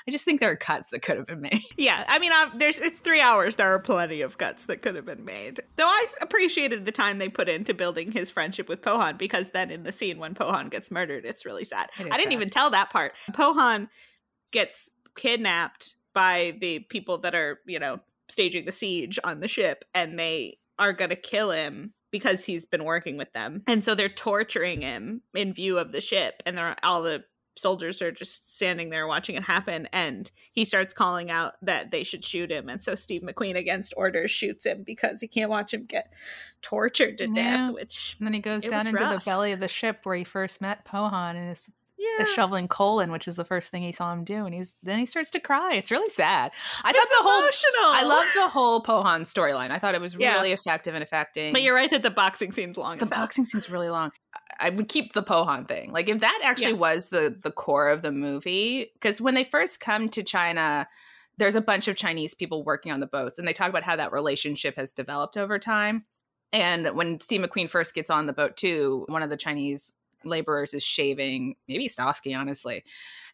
I just think there are cuts that could have been made. Yeah, I mean, I've, there's it's three hours. There are plenty of cuts that could have been made. Though I appreciated the time they put into building his friendship with Pohan, because then in the scene when Pohan gets murdered, it's really sad. It I didn't sad. even tell that part. Pohan gets kidnapped by the people that are, you know, staging the siege on the ship, and they are going to kill him because he's been working with them. And so they're torturing him in view of the ship, and they're all the soldiers are just standing there watching it happen, and he starts calling out that they should shoot him. And so Steve McQueen, against orders, shoots him because he can't watch him get tortured to yeah. death. Which and then he goes down into rough. the belly of the ship where he first met Pohan and is yeah. shoveling coal in, which is the first thing he saw him do. And he's then he starts to cry. It's really sad. I it's thought the emotional. whole I love the whole Pohan storyline. I thought it was yeah. really effective and affecting. But you're right that the boxing scene's long. The boxing scene's really long. I would keep the Pohan thing. Like if that actually yeah. was the the core of the movie, because when they first come to China, there's a bunch of Chinese people working on the boats, and they talk about how that relationship has developed over time. And when Steve McQueen first gets on the boat too, one of the Chinese laborers is shaving, maybe Stosky, honestly.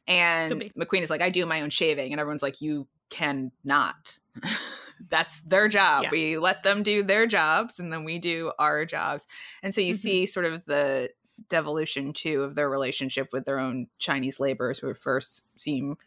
And McQueen is like, I do my own shaving. And everyone's like, you can not. That's their job. Yeah. We let them do their jobs and then we do our jobs. And so you mm-hmm. see sort of the devolution too of their relationship with their own Chinese laborers, who at first seem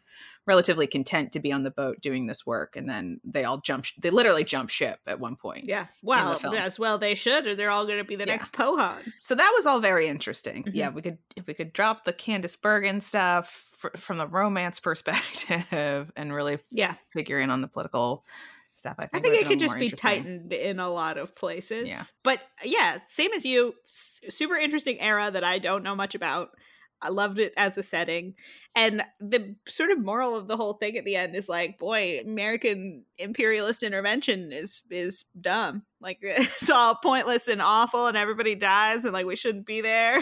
relatively content to be on the boat doing this work, and then they all jump sh- they literally jump ship at one point. Yeah, well, as well they should, or they're all going to be the yeah. next Pohan. So that was all very interesting. Mm-hmm. Yeah, we could if we could drop the Candace Bergen stuff f- from the romance perspective and really yeah figure in on the political stuff. I think, I think it could just be tightened in a lot of places. Yeah. But yeah, same as you, s- super interesting era that I don't know much about. I loved it as a setting. And the sort of moral of the whole thing at the end is like, boy, American imperialist intervention is is dumb. Like, it's all pointless and awful and everybody dies and like we shouldn't be there.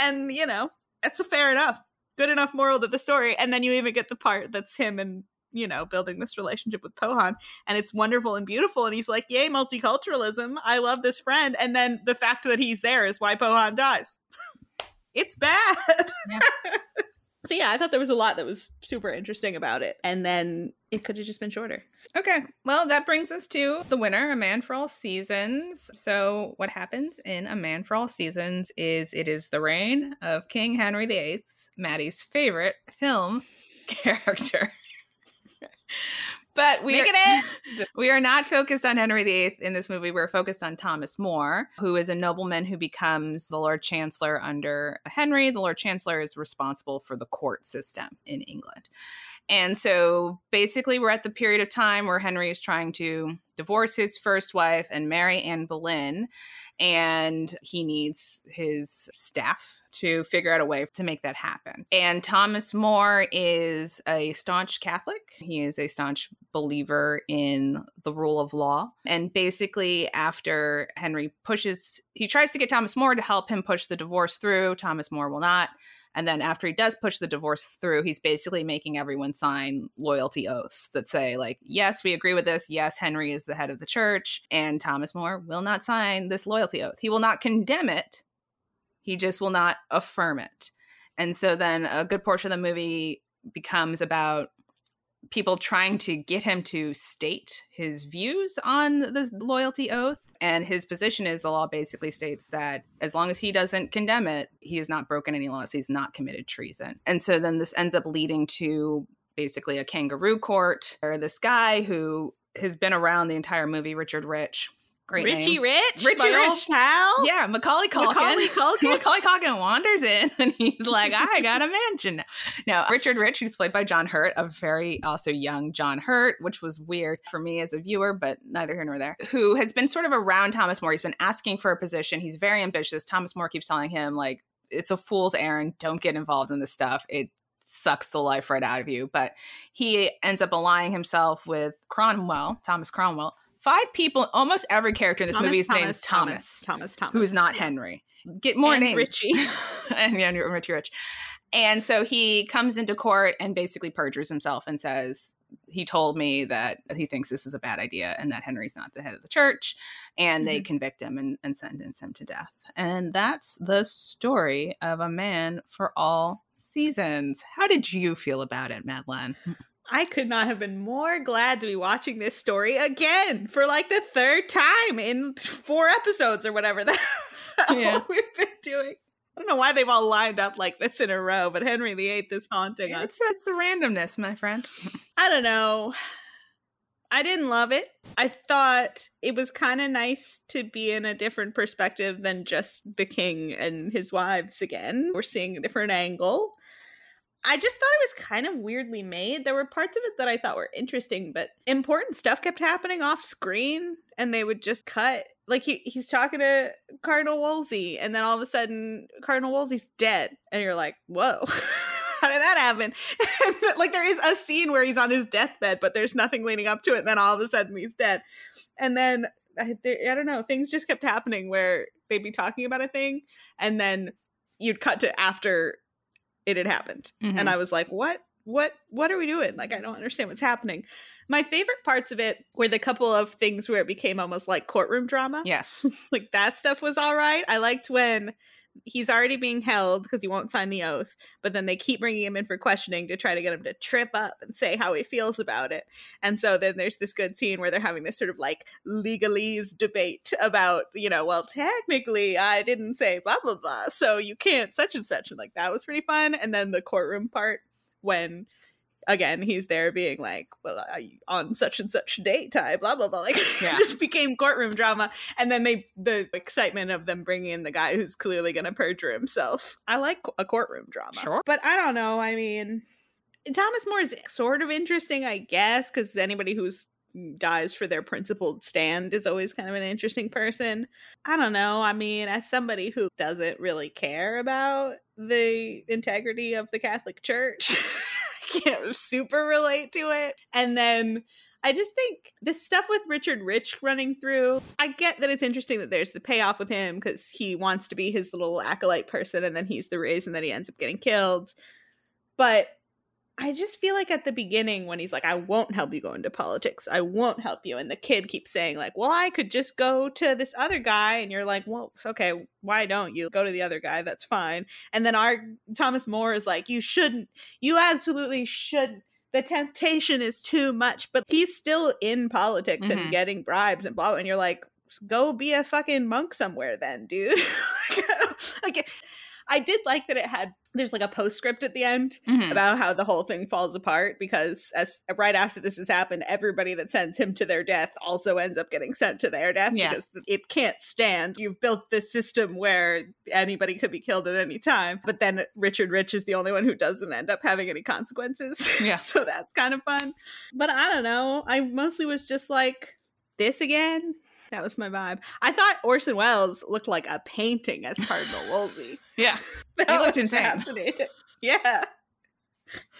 And, you know, that's a fair enough, good enough moral to the story. And then you even get the part that's him and, you know, building this relationship with Pohan, and it's wonderful and beautiful. And he's like, yay, multiculturalism. I love this friend. And then the fact that he's there is why Pohan dies. It's bad. Yeah. So yeah, I thought there was a lot that was super interesting about it. And then it could have just been shorter. Okay. Well, that brings us to the winner, A Man for All Seasons. So what happens in A Man for All Seasons is it is the reign of King Henry the Eighth's, Maddie's favorite film character. But we are, we are not focused on Henry the Eighth in this movie. We're focused on Thomas More, who is a nobleman who becomes the Lord Chancellor under Henry. The Lord Chancellor is responsible for the court system in England. And so basically we're at the period of time where Henry is trying to divorce his first wife and marry Anne Boleyn. And he needs his staff to figure out a way to make that happen. And Thomas More is a staunch Catholic. He is a staunch believer in the rule of law. And basically after Henry pushes, he tries to get Thomas More to help him push the divorce through. Thomas More will not. And then after he does push the divorce through, he's basically making everyone sign loyalty oaths that say, like, yes, we agree with this. Yes, Henry is the head of the church. And Thomas More will not sign this loyalty oath. He will not condemn it. He just will not affirm it. And so then a good portion of the movie becomes about people trying to get him to state his views on the loyalty oath. And his position is the law basically states that as long as he doesn't condemn it, he has not broken any laws. He's not committed treason. And so then this ends up leading to basically a kangaroo court, or this guy who has been around the entire movie, Richard Rich. Great Richie name. Rich, Richie my Rich, old pal. Yeah, Macaulay Culkin. Macaulay Culkin. Macaulay Culkin wanders in and he's like, "I got a mansion now." Now, Richard Rich, who's played by John Hurt, a very also young John Hurt, which was weird for me as a viewer, but neither here nor there. Who has been sort of around Thomas More? He's been asking for a position. He's very ambitious. Thomas More keeps telling him, like, "It's a fool's errand. Don't get involved in this stuff. It sucks the life right out of you." But he ends up allying himself with Cromwell, Thomas Cromwell. Five people, almost every character in this Thomas, movie is Thomas, named Thomas. Thomas, Thomas, Thomas. Who is not Henry. Get more and names. Richie. and, and Richie Rich. And so he comes into court and basically perjures himself and says, he told me that he thinks this is a bad idea and that Henry's not the head of the church. And mm-hmm. they convict him and, and sentence him to death. And that's the story of A Man for All Seasons. How did you feel about it, Madeleine? I could not have been more glad to be watching this story again for like the third time in four episodes or whatever that yeah. we've been doing. I don't know why they've all lined up like this in a row, but Henry the Eighth is haunting it's, us. That's the randomness, my friend. I don't know. I didn't love it. I thought it was kind of nice to be in a different perspective than just the king and his wives again. We're seeing a different angle. I just thought it was kind of weirdly made. There were parts of it that I thought were interesting, but important stuff kept happening off screen and they would just cut. Like he, he's talking to Cardinal Wolsey and then all of a sudden Cardinal Wolsey's dead. And you're like, whoa, how did that happen? Like there is a scene where he's on his deathbed, but there's nothing leading up to it. And then all of a sudden he's dead. And then, I, I don't know, things just kept happening where they'd be talking about a thing and then you'd cut to after it had happened. Mm-hmm. And I was like, what, what, what are we doing? Like, I don't understand what's happening. My favorite parts of it were the couple of things where it became almost like courtroom drama. Yes. Like that stuff was all right. I liked when he's already being held because he won't sign the oath, but then they keep bringing him in for questioning to try to get him to trip up and say how he feels about it. And so then there's this good scene where they're having this sort of like legalese debate about, you know, well, technically I didn't say blah, blah, blah, so you can't such and such. And like, that was pretty fun. And then the courtroom part when, again, he's there being like, well, I, on such and such date, I blah, blah, blah. Like, yeah. It just became courtroom drama. And then they, the excitement of them bringing in the guy who's clearly going to perjure himself. I like a courtroom drama. Sure. But I don't know. I mean, Thomas More is sort of interesting, I guess, because anybody who's dies for their principled stand is always kind of an interesting person. I don't know. I mean, as somebody who doesn't really care about the integrity of the Catholic Church, I can't super relate to it. And then I just think this stuff with Richard Rich running through, I get that it's interesting that there's the payoff with him because he wants to be his little acolyte person and then he's the reason that he ends up getting killed. But I just feel like at the beginning when he's like, I won't help you go into politics. I won't help you. And the kid keeps saying like, well, I could just go to this other guy. And you're like, well, okay, why don't you go to the other guy? That's fine. And then our Thomas More is like, you shouldn't, you absolutely shouldn't. The temptation is too much, but he's still in politics mm-hmm. and getting bribes and blah. And you're like, go be a fucking monk somewhere then, dude. Like, I did like that it had, there's like a postscript at the end mm-hmm. about how the whole thing falls apart because as right after this has happened, everybody that sends him to their death also ends up getting sent to their death yeah. because it can't stand. You've built this system where anybody could be killed at any time, but then Richard Rich is the only one who doesn't end up having any consequences. Yeah. So that's kind of fun. But I don't know. I mostly was just like, this again? That was my vibe. I thought Orson Welles looked like a painting as Cardinal Wolsey. Yeah. That he looked insane. Yeah.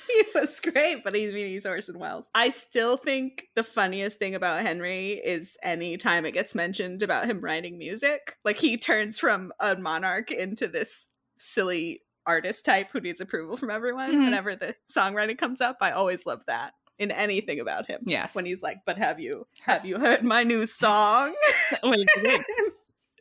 He was great, but he's, I mean, he's Orson Welles. I still think the funniest thing about Henry is any time it gets mentioned about him writing music. Like, he turns from a monarch into this silly artist type who needs approval from everyone. Mm-hmm. Whenever the songwriting comes up, I always love that. In anything about him. Yes. When he's like, but have you have you heard my new song? What did you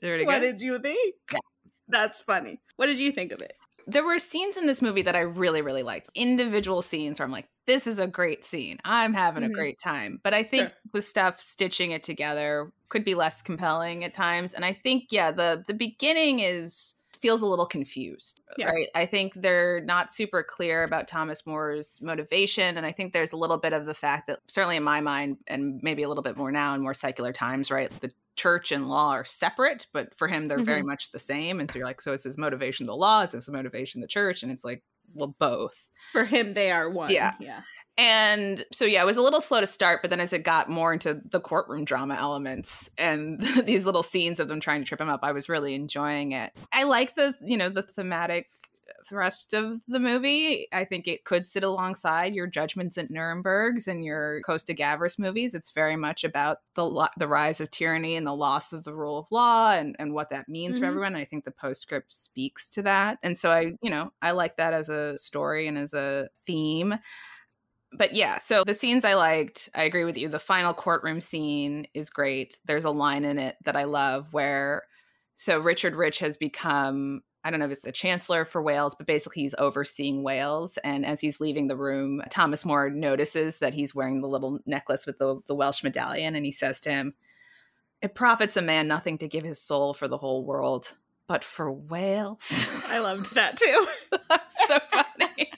think? What did you think? Yeah. That's funny. What did you think of it? There were scenes in this movie that I really, really liked. Individual scenes where I'm like, this is a great scene. I'm having mm-hmm. a great time. But I think sure. the stuff stitching it together could be less compelling at times. And I think, yeah, the the beginning is... feels a little confused, yeah. right? I think they're not super clear about Thomas More's motivation. And I think there's a little bit of the fact that certainly in my mind, and maybe a little bit more now in more secular times, right? The church and law are separate, but for him, they're mm-hmm. very much the same. And so you're like, so is his motivation the law? Is his motivation the church? And it's like, well, both. For him, they are one. Yeah. Yeah. And so, yeah, it was a little slow to start, but then as it got more into the courtroom drama elements and these little scenes of them trying to trip him up, I was really enjoying it. I like the, you know, the thematic thrust of the movie. I think it could sit alongside your Judgments at Nuremberg's and your Costa Gavras movies. It's very much about the lo- the rise of tyranny and the loss of the rule of law and, and what that means mm-hmm. for everyone. And I think the postscript speaks to that. And so I, you know, I like that as a story and as a theme. But yeah, so the scenes I liked, I agree with you. The final courtroom scene is great. There's a line in it that I love where, so Richard Rich has become, I don't know if it's the chancellor for Wales, but basically he's overseeing Wales. And as he's leaving the room, Thomas More notices that he's wearing the little necklace with the, the Welsh medallion. And he says to him, it profits a man nothing to give his soul for the whole world, but for Wales. I loved that too. That's so funny.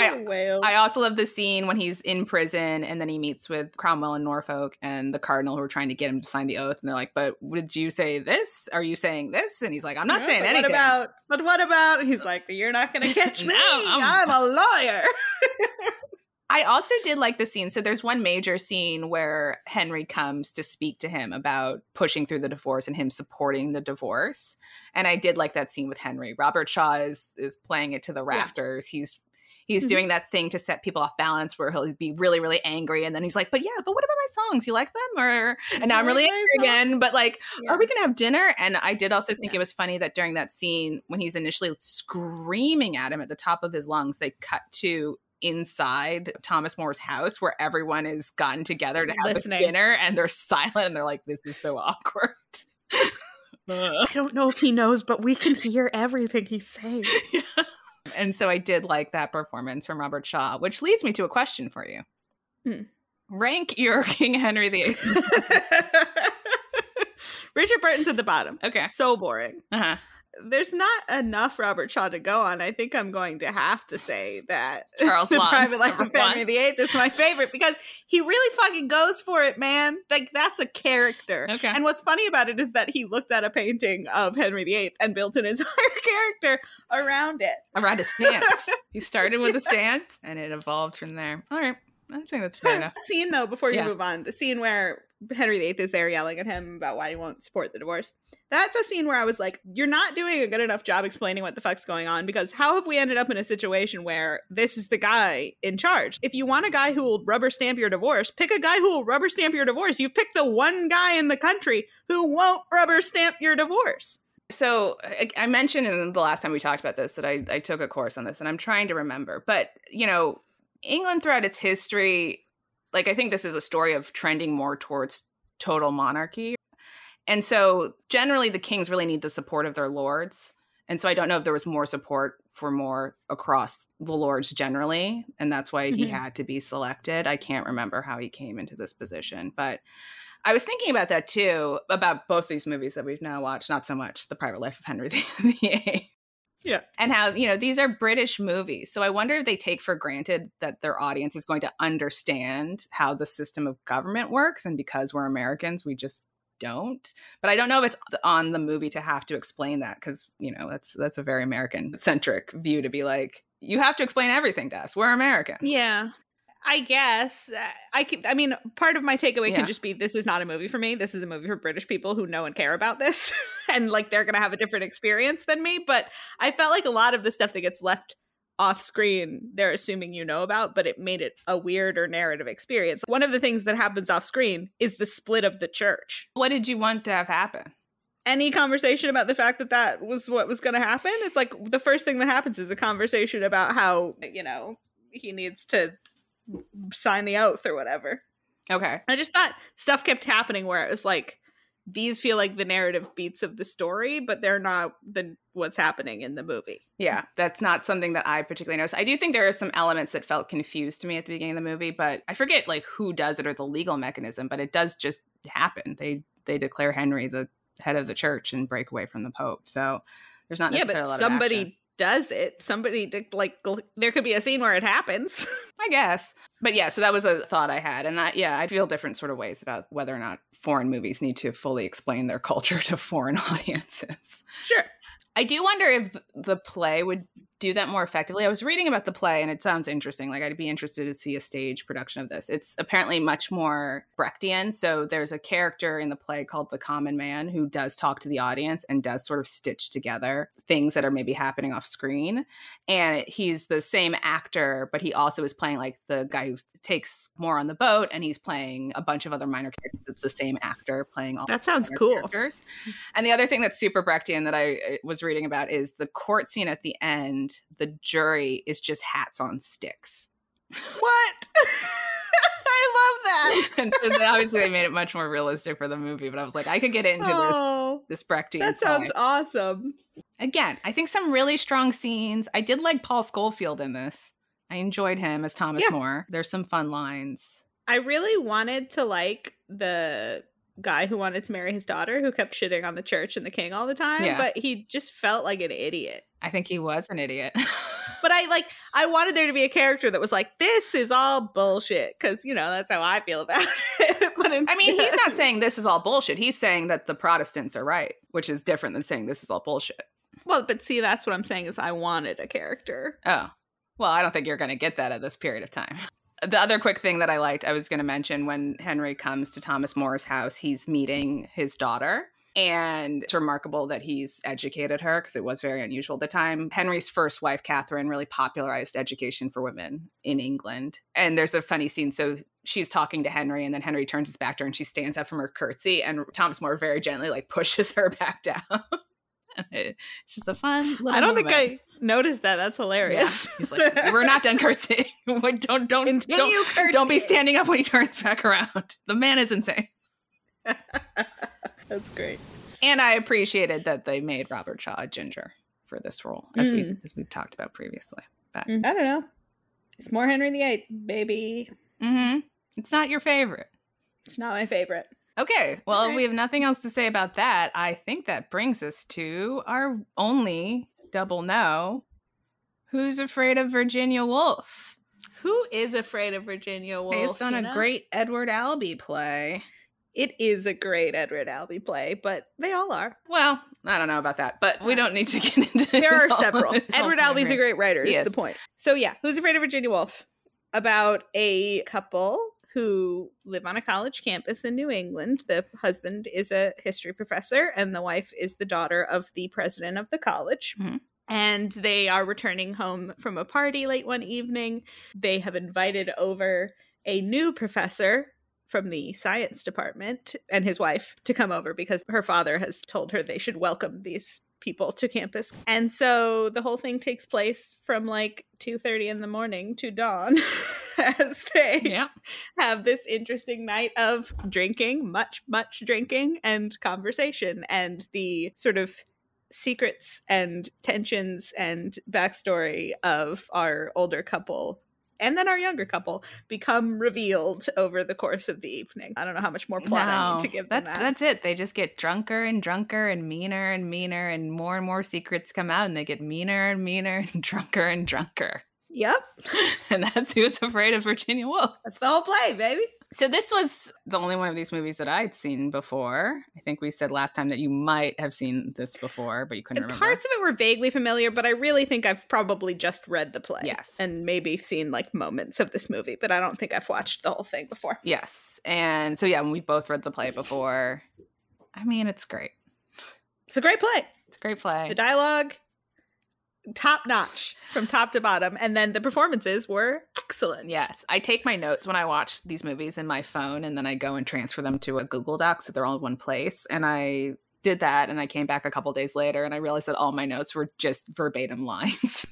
I, I also love the scene when he's in prison and then he meets with Cromwell in Norfolk and the cardinal who are trying to get him to sign the oath. And they're like, but would you say this? Are you saying this? And he's like, I'm not no, saying but anything. What about, but what about? And he's like, you're not going to catch me. No, I'm, I'm a lawyer. I also did like the scene. So there's one major scene where Henry comes to speak to him about pushing through the divorce and him supporting the divorce. And I did like that scene with Henry. Robert Shaw is, is playing it to the rafters. Yeah. He's He's mm-hmm. doing that thing to set people off balance where he'll be really, really angry. And then he's like, but yeah, but what about my songs? You like them? Or And now I'm really angry again. But like, yeah. are we going to have dinner? And I did also think yeah. it was funny that during that scene, when he's initially screaming at him at the top of his lungs, they cut to inside Thomas More's house where everyone has gotten together to have Listening. This dinner. And they're silent and they're like, this is so awkward. I don't know if he knows, but we can hear everything he's saying. Yeah. And so I did like that performance from Robert Shaw, which leads me to a question for you. Hmm. Rank your King Henry the Eighth. Richard Burton's at the bottom. Okay. So boring. Uh-huh. There's not enough Robert Shaw to go on. I think I'm going to have to say that Charles the Private Life of Henry the Eighth is my favorite because he really fucking goes for it, man. Like, that's a character. Okay. And what's funny about it is that he looked at a painting of Henry the Eighth and built an entire character around it. Around a stance. He started with yes. a stance and it evolved from there. All right. I think that's fair enough. Scene, though, before you yeah. move on, the scene where Henry the Eighth is there yelling at him about why he won't support the divorce. That's a scene where I was like, you're not doing a good enough job explaining what the fuck's going on, because how have we ended up in a situation where this is the guy in charge? If you want a guy who will rubber stamp your divorce, pick a guy who will rubber stamp your divorce. You've picked the one guy in the country who won't rubber stamp your divorce. So I, I mentioned in the last time we talked about this that I, I took a course on this, and I'm trying to remember. But, you know, England throughout its history, like, I think this is a story of trending more towards total monarchy. And so generally the kings really need the support of their lords. And so I don't know if there was more support for more across the lords generally. And that's why mm-hmm. he had to be selected. I can't remember how he came into this position. But I was thinking about that too, about both these movies that we've now watched. Not so much The Private Life of Henry the Eighth. Yeah. And how, you know, these are British movies. So I wonder if they take for granted that their audience is going to understand how the system of government works. And because we're Americans, we just don't. But I don't know if it's on the movie to have to explain that, because, you know, that's that's a very American-centric view to be like, you have to explain everything to us. We're Americans. Yeah. I guess I could, I mean, part of my takeaway yeah. could just be, this is not a movie for me. This is a movie for British people who know and care about this. And like, they're going to have a different experience than me. But I felt like a lot of the stuff that gets left off screen, they're assuming you know about, but it made it a weirder narrative experience. One of the things that happens off screen is the split of the church. What did you want to have happen? Any conversation about the fact that that was what was going to happen? It's like, the first thing that happens is a conversation about how, you know, he needs to sign the oath or whatever. Okay. I just thought stuff kept happening where it was like, these feel like the narrative beats of the story, but they're not the what's happening in the movie. Yeah, that's not something that I particularly noticed. I do think there are some elements that felt confused to me at the beginning of the movie, but I forget like who does it or the legal mechanism, but it does just happen. They they declare Henry the head of the church and break away from the Pope. So there's not necessarily yeah, but a lot somebody- of action. Does it somebody like there could be a scene where it happens. I guess. But yeah, so that was a thought I had, and I yeah I feel different sort of ways about whether or not foreign movies need to fully explain their culture to foreign audiences. Sure. I do wonder if the play would do that more effectively. I was reading about the play and it sounds interesting. Like, I'd be interested to see a stage production of this. It's apparently much more Brechtian. So there's a character in the play called the Common Man who does talk to the audience and does sort of stitch together things that are maybe happening off screen. And he's the same actor, but he also is playing like the guy who takes more on the boat, and he's playing a bunch of other minor characters. It's the same actor playing all that sounds cool characters. And the other thing that's super Brechtian that I was reading about is the court scene at the end. The jury is just hats on sticks. What? I love that. And so obviously they made it much more realistic for the movie, but I was like, I could get into oh, this, this Brechtian. That sounds awesome. Again, I think some really strong scenes. I did like Paul Scofield in this. I enjoyed him as Thomas yeah. More. There's some fun lines. I really wanted to like the guy who wanted to marry his daughter, who kept shitting on the church and the king all the time, yeah. but he just felt like an idiot. I think he was an idiot. But I like I wanted there to be a character that was like, this is all bullshit, because, you know, that's how I feel about it. But instead, I mean, he's not saying this is all bullshit. He's saying that the Protestants are right, which is different than saying this is all bullshit. Well, but see, that's what I'm saying is I wanted a character. Oh, well, I don't think you're going to get that at this period of time. The other quick thing that I liked, I was going to mention, when Henry comes to Thomas More's house, he's meeting his daughter. And it's remarkable that he's educated her, because it was very unusual at the time. Henry's first wife, Catherine, really popularized education for women in England. And there's a funny scene. So she's talking to Henry, and then Henry turns his back to her and she stands up from her curtsy, and Thomas More very gently like pushes her back down. It's just a fun little I don't moment. think I noticed that. That's hilarious. Yeah. He's like, we're not done curtsying. don't, don't, don't, curtsying. Don't be standing up when he turns back around. The man is insane. That's great. And I appreciated that they made Robert Shaw a ginger for this role, as mm. we as we've talked about previously. But I don't know. It's more Henry the eighth, baby. Mm-hmm. It's not your favorite. It's not my favorite. Okay. Well, right. If we have nothing else to say about that, I think that brings us to our only double no. Who's Afraid of Virginia Woolf? Who is Afraid of Virginia Woolf? Based on a know? great Edward Albee play. It is a great Edward Albee play, but they all are. Well, I don't know about that, but we don't need to get into it. There are several. Edward Albee's a great writer is the point. So yeah, Who's Afraid of Virginia Woolf? About a couple who live on a college campus in New England. The husband is a history professor and the wife is the daughter of the president of the college. Mm-hmm. And they are returning home from a party late one evening. They have invited over a new professor from the science department and his wife to come over because her father has told her they should welcome these people to campus. And so the whole thing takes place from like two thirty in the morning to dawn as they yeah. have this interesting night of drinking, much, much drinking and conversation, and the sort of secrets and tensions and backstory of our older couple and then our younger couple become revealed over the course of the evening. I don't know how much more plot no, I need to give them. That's, that. that's it. They just get drunker and drunker and meaner and meaner, and more and more secrets come out, and they get meaner and meaner and drunker and drunker. Yep. And that's Who's Afraid of Virginia Woolf. That's the whole play, baby. So this was the only one of these movies that I'd seen before. I think we said last time that you might have seen this before, but you couldn't and remember. Parts of it were vaguely familiar, but I really think I've probably just read the play. Yes. And maybe seen like moments of this movie, but I don't think I've watched the whole thing before. Yes. And so, yeah, we both read the play before. I mean, it's great. It's a great play. It's a great play. The dialogue, top notch from top to bottom, and then the performances were excellent. Yes, I take my notes when I watch these movies in my phone, and then I go and transfer them to a Google Doc so they're all in one place. And I did that, and I came back a couple days later and I realized that all my notes were just verbatim lines.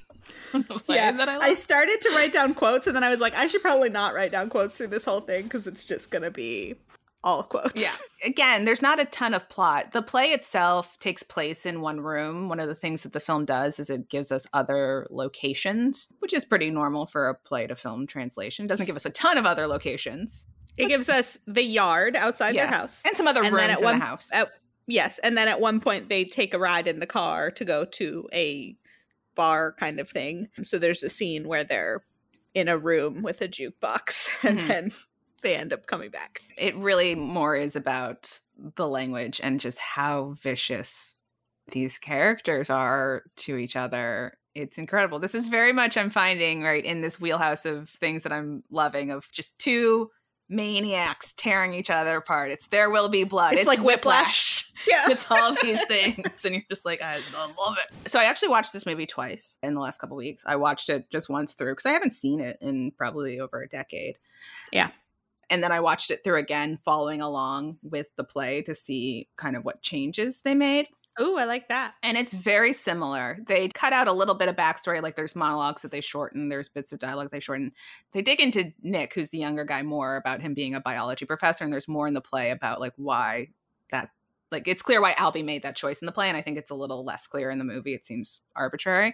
Yeah, that I, I started to write down quotes, and then I was like, I should probably not write down quotes through this whole thing because it's just gonna be all quotes. Yeah. Again, there's not a ton of plot. The play itself takes place in one room. One of the things that the film does is it gives us other locations, which is pretty normal for a play to film translation. It doesn't give us a ton of other locations. It gives us the yard outside yes. their house. And some other and rooms at in one, the house. At, yes. And then at one point they take a ride in the car to go to a bar kind of thing. So there's a scene where they're in a room with a jukebox and mm-hmm. then they end up coming back. It really more is about the language and just how vicious these characters are to each other. It's incredible. This is very much, I'm finding, right in this wheelhouse of things that I'm loving, of just two maniacs tearing each other apart. It's There Will Be Blood. It's, it's like Whiplash. Whiplash. Yeah. It's all these things. And you're just like, I love it. So I actually watched this movie twice in the last couple of weeks. I watched it just once through because I haven't seen it in probably over a decade. Yeah. And then I watched it through again, following along with the play to see kind of what changes they made. Oh, I like that. And it's very similar. They cut out a little bit of backstory. Like there's monologues that they shorten. There's bits of dialogue they shorten. They dig into Nick, who's the younger guy, more about him being a biology professor. And there's more in the play about like why that, like it's clear why Albee made that choice in the play. And I think it's a little less clear in the movie. It seems arbitrary.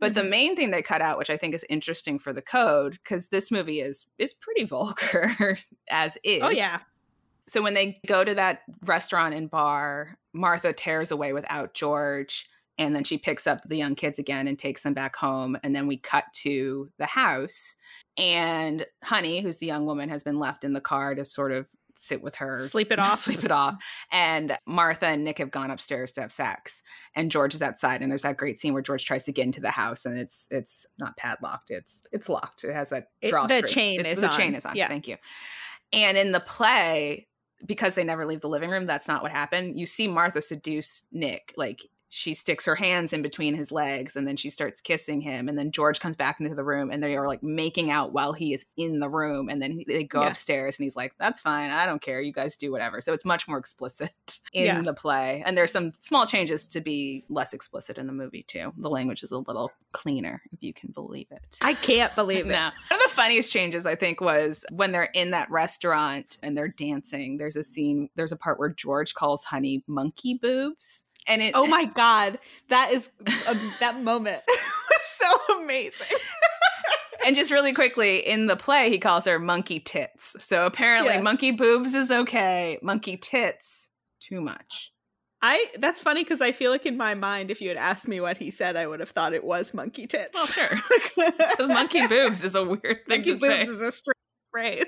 But mm-hmm. the main thing they cut out, which I think is interesting for the code, because this movie is is pretty vulgar as is. Oh, yeah. So when they go to that restaurant and bar, Martha tears away without George. And then she picks up the young kids again and takes them back home. And then we cut to the house. And Honey, who's the young woman, has been left in the car to sort of sit with her. Sleep it off. Sleep it off. And Martha and Nick have gone upstairs to have sex. And George is outside. And there's that great scene where George tries to get into the house. And it's it's not padlocked. It's it's locked. It has that drawstring. The chain it's, is the on. The chain is on. Yeah. Thank you. And in the play, because they never leave the living room, that's not what happened. You see Martha seduce Nick. Like she sticks her hands in between his legs and then she starts kissing him. And then George comes back into the room and they are like making out while he is in the room. And then they go yeah. upstairs and he's like, that's fine. I don't care. You guys do whatever. So it's much more explicit in yeah. the play. And there's some small changes to be less explicit in the movie too. The language is a little cleaner, if you can believe it. I can't believe it. No. One of the funniest changes, I think, was when they're in that restaurant and they're dancing. There's a scene, there's a part where George calls Honey monkey boobs. And it, oh my God, that is um, that moment was so amazing. And just really quickly, in the play, he calls her monkey tits. So apparently, yeah. monkey boobs is okay. Monkey tits, too much. I that's funny because I feel like in my mind, if you had asked me what he said, I would have thought it was monkey tits. Well, sure, because monkey boobs is a weird thing monkey to say. Monkey boobs is a strange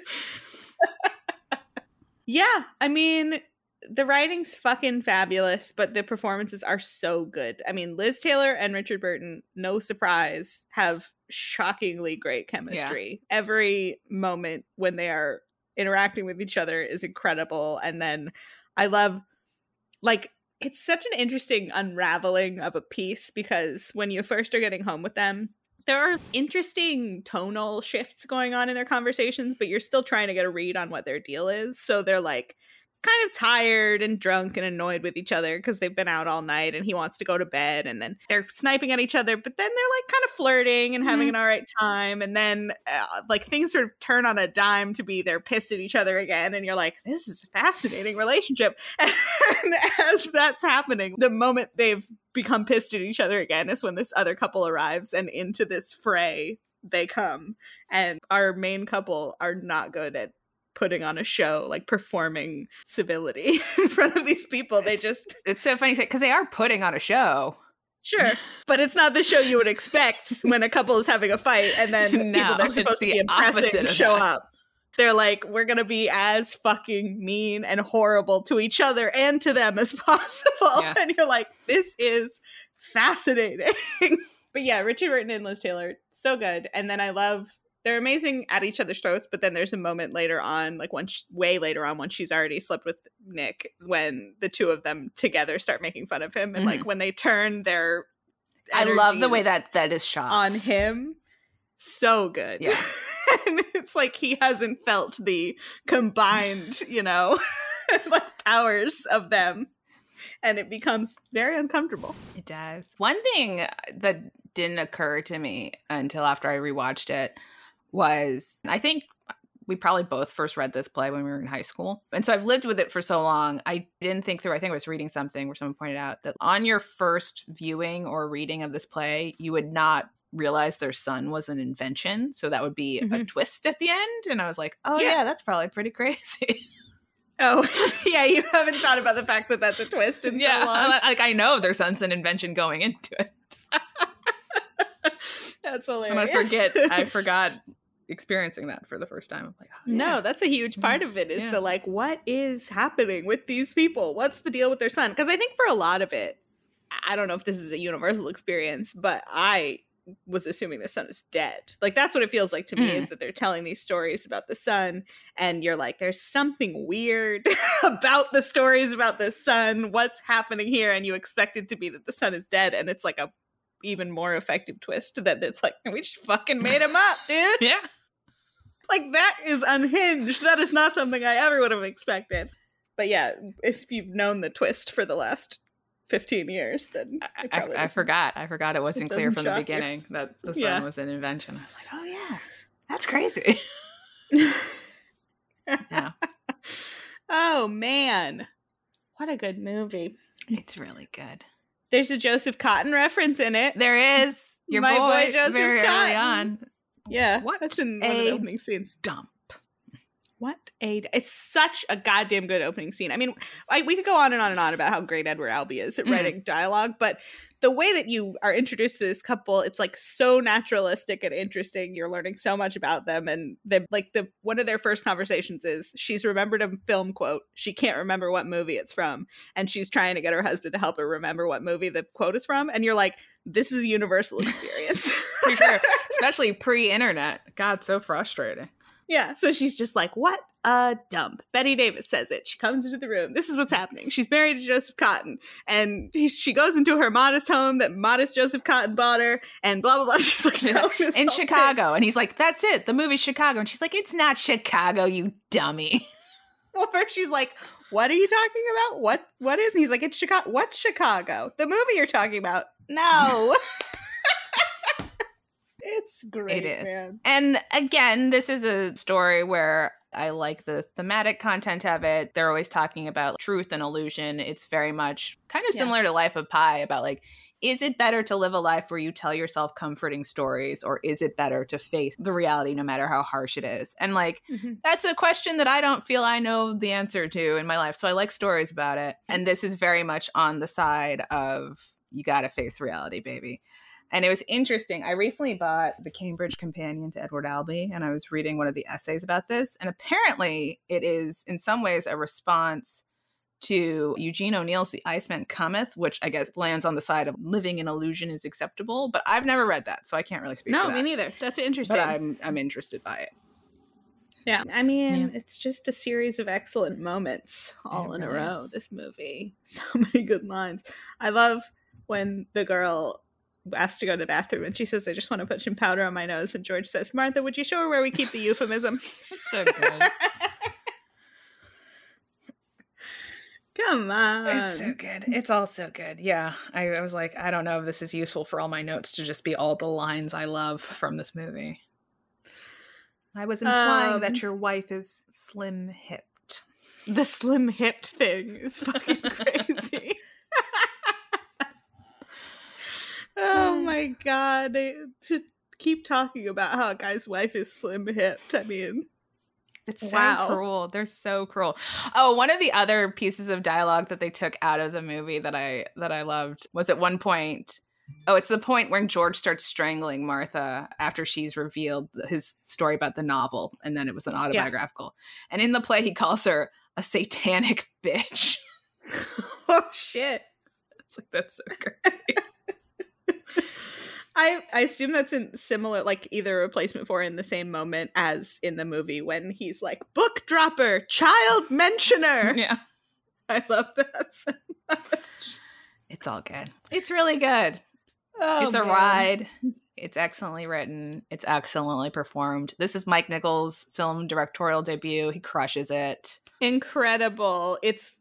phrase. Yeah, I mean. The writing's fucking fabulous, but the performances are so good. I mean, Liz Taylor and Richard Burton, no surprise, have shockingly great chemistry. Yeah. Every moment when they are interacting with each other is incredible. And then I love, like, it's such an interesting unraveling of a piece because when you first are getting home with them, there are interesting tonal shifts going on in their conversations, but you're still trying to get a read on what their deal is. So they're like, kind of tired and drunk and annoyed with each other because they've been out all night and he wants to go to bed, and then they're sniping at each other, but then they're like kind of flirting and having mm-hmm. an all right time, and then uh, like things sort of turn on a dime to be they're pissed at each other again, and you're like, this is a fascinating relationship. And as that's happening, the moment they've become pissed at each other again is when this other couple arrives, and into this fray they come, and our main couple are not good at putting on a show, like performing civility in front of these people. They it's, just it's so funny because they are putting on a show, sure, but it's not the show you would expect when a couple is having a fight and then no, people they're supposed to be impressing show that. up. They're like, we're gonna be as fucking mean and horrible to each other and to them as possible. Yes. And you're like, this is fascinating. But yeah, Richard Burton and Liz Taylor, so good. And then I love they're amazing at each other's throats, but then there's a moment later on, like once way later on, once she's already slept with Nick, when the two of them together start making fun of him, and mm-hmm. like when they turn their, I love the way that that is shot on him, so good. Yeah, and it's like he hasn't felt the combined, you know, like powers of them, and it becomes very uncomfortable. It does. One thing that didn't occur to me until after I rewatched it. Was, I think we probably both first read this play when we were in high school. And so I've lived with it for so long. I didn't think through, I think I was reading something where someone pointed out that on your first viewing or reading of this play, you would not realize their son was an invention. So that would be mm-hmm. a twist at the end. And I was like, oh yeah, yeah that's probably pretty crazy. Oh, yeah, you haven't thought about the fact that that's a twist in yeah, so long. Like I know their son's an invention going into it. That's hilarious. I'm gonna forget, I forgot. Experiencing that for the first time. I'm like, oh, yeah. No, that's a huge part of it is yeah. the like, what is happening with these people? What's the deal with their son? Because I think for a lot of it, I don't know if this is a universal experience, but I was assuming the son is dead. Like that's what it feels like to me mm. is that they're telling these stories about the son and you're like, there's something weird about the stories about the son. What's happening here? And you expect it to be that the son is dead. And it's like a even more effective twist that it's like, we just fucking made him up, dude. Yeah. Like, that is unhinged. That is not something I ever would have expected. But yeah, if you've known the twist for the last fifteen years, then... I, I, I forgot. I forgot it wasn't it clear from the beginning you. that the son yeah. was an invention. I was like, oh yeah, that's crazy. Yeah. Oh man. What a good movie. It's really good. There's a Joseph Cotton reference in it. There is. Your My boy, boy Joseph very Cotton. Early on. Yeah, what that's in one of the opening scenes. Dump. What a d- it's such a goddamn good opening scene. I mean, I, we could go on and on and on about how great Edward Albee is at mm. writing dialogue, but the way that you are introduced to this couple, it's like so naturalistic and interesting. You're learning so much about them, and the like the one of their first conversations is she's remembered a film quote. She can't remember what movie it's from, and she's trying to get her husband to help her remember what movie the quote is from. And you're like, this is a universal experience, for sure, especially pre-internet. God, so frustrating. Yeah. So she's just like, what a dump. Betty Davis says it. She comes into the room. This is what's happening. She's married to Joseph Cotton. And he, she goes into her modest home that modest Joseph Cotton bought her. And blah, blah, blah. She's like, no, in Chicago. Thing. And he's like, that's it. The movie's Chicago. And she's like, it's not Chicago, you dummy. Well, first she's like, what are you talking about? What? What is? And he's like, it's Chicago. What's Chicago? The movie you're talking about. No. It's great. It is. Man. And again, this is a story where I like the thematic content of it. They're always talking about truth and illusion. It's very much kind of similar yeah. to Life of Pi, about like, is it better to live a life where you tell yourself comforting stories, or is it better to face the reality no matter how harsh it is? And like, mm-hmm. that's a question that I don't feel I know the answer to in my life. So I like stories about it. And this is very much on the side of you got to face reality, baby. And it was interesting. I recently bought The Cambridge Companion to Edward Albee, and I was reading one of the essays about this. And apparently it is in some ways a response to Eugene O'Neill's The Iceman Cometh, which I guess lands on the side of living in illusion is acceptable. But I've never read that, so I can't really speak no, to that. No, me neither. That's interesting. But I'm, I'm interested by it. Yeah. I mean, yeah. it's just a series of excellent moments all in a row, this movie. So many good lines. I love when the girl asked to go to the bathroom and she says, I just want to put some powder on my nose, and George says, Martha, would you show her where we keep the euphemism? So good. Come on, it's so good. It's all so good. Yeah, I, I was like, I don't know if this is useful for all my notes to just be all the lines I love from this movie. I was implying um, that your wife is slim-hipped. The slim-hipped thing is fucking crazy. Oh my God. They, to keep talking about how a guy's wife is slim-hipped. I mean, it's wow. so cruel. They're so cruel. Oh, one of the other pieces of dialogue that they took out of the movie that I that I loved was at one point. Oh, it's the point when George starts strangling Martha after she's revealed his story about the novel. And then it was an autobiographical. Yeah. And in the play, he calls her a satanic bitch. Oh, shit. It's like, that's so crazy. I, I assume that's in similar, like either replacement for in the same moment as in the movie when he's like, book dropper, child mentioner. Yeah. I love that so much. It's all good. It's really good. Oh, it's a man. ride. It's excellently written. It's excellently performed. This is Mike Nichols' film directorial debut. He crushes it. Incredible. It's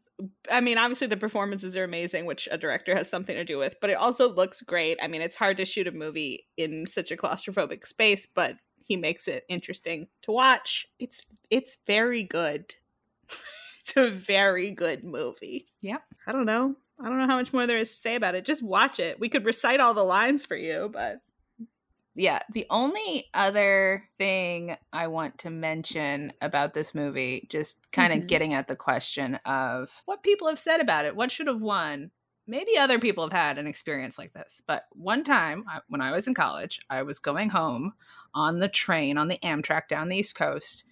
I mean, obviously the performances are amazing, which a director has something to do with, but it also looks great. I mean, it's hard to shoot a movie in such a claustrophobic space, but he makes it interesting to watch. It's it's very good. It's a very good movie. Yeah. I don't know. I don't know how much more there is to say about it. Just watch it. We could recite all the lines for you, but... Yeah, the only other thing I want to mention about this movie, just kind of mm-hmm. getting at the question of what people have said about it, what should have won. Maybe other people have had an experience like this. But one time I, when I was in college, I was going home on the train on the Amtrak down the East Coast,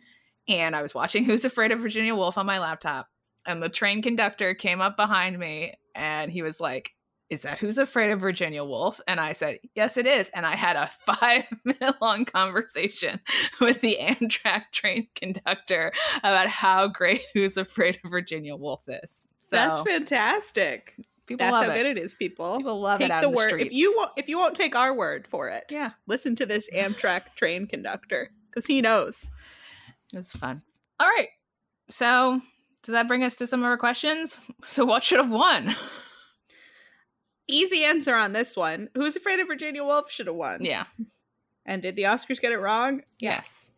and I was watching Who's Afraid of Virginia Woolf on my laptop. And the train conductor came up behind me and he was like, is that Who's Afraid of Virginia Woolf? And I said, yes, it is. And I had a five-minute long conversation with the Amtrak train conductor about how great Who's Afraid of Virginia Woolf is. So that's fantastic. People That's love how it. good it is, people. People love take it out the, the word. Streets. If you, won't, if you won't take our word for it, yeah. listen to this Amtrak train conductor, because he knows. It was fun. All right. So does that bring us to some of our questions? So what should have won? Easy answer on this one. Who's Afraid of Virginia Woolf should have won. Yeah. And did the Oscars get it wrong? Yes.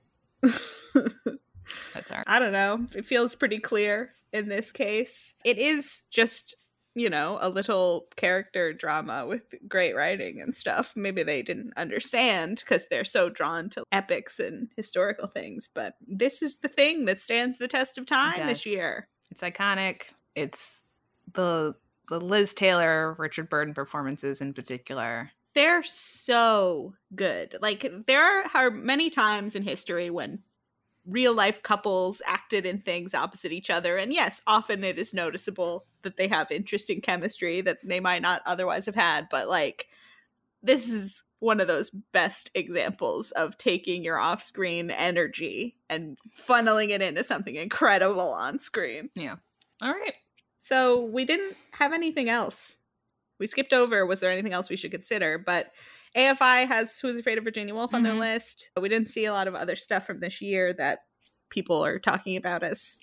That's our. I don't know. It feels pretty clear in this case. It is just, you know, a little character drama with great writing and stuff. Maybe they didn't understand because they're so drawn to epics and historical things. But this is the thing that stands the test of time this year. It's iconic. It's the... The Liz Taylor, Richard Burton performances in particular. They're so good. Like, there are many times in history when real life couples acted in things opposite each other. And yes, often it is noticeable that they have interesting chemistry that they might not otherwise have had. But like, this is one of those best examples of taking your off-screen energy and funneling it into something incredible on screen. Yeah. All right. So we didn't have anything else. We skipped over, was there anything else we should consider? But A F I has Who's Afraid of Virginia Woolf on mm-hmm. their list. We didn't see a lot of other stuff from this year that people are talking about as,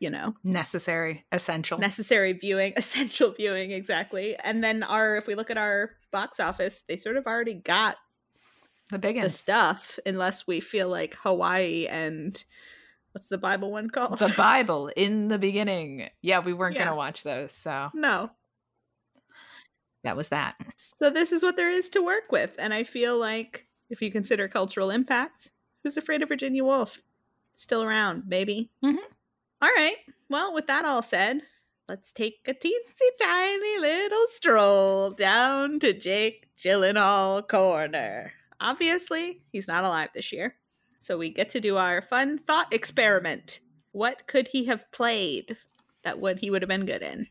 you know, necessary, essential. Necessary viewing, essential viewing, exactly. And then our, if we look at our box office, they sort of already got the biggest the stuff, unless we feel like Hawaii and... what's the Bible one called? The Bible in the Beginning. Yeah, we weren't yeah. going to watch those, so. No. That was that. So this is what there is to work with. And I feel like if you consider cultural impact, Who's Afraid of Virginia Woolf? Still around, maybe. Mm-hmm. All right. Well, with that all said, let's take a teensy tiny little stroll down to Jake Gyllenhaal Corner. Obviously, he's not alive this year. So we get to do our fun thought experiment. What could he have played that would he would have been good in?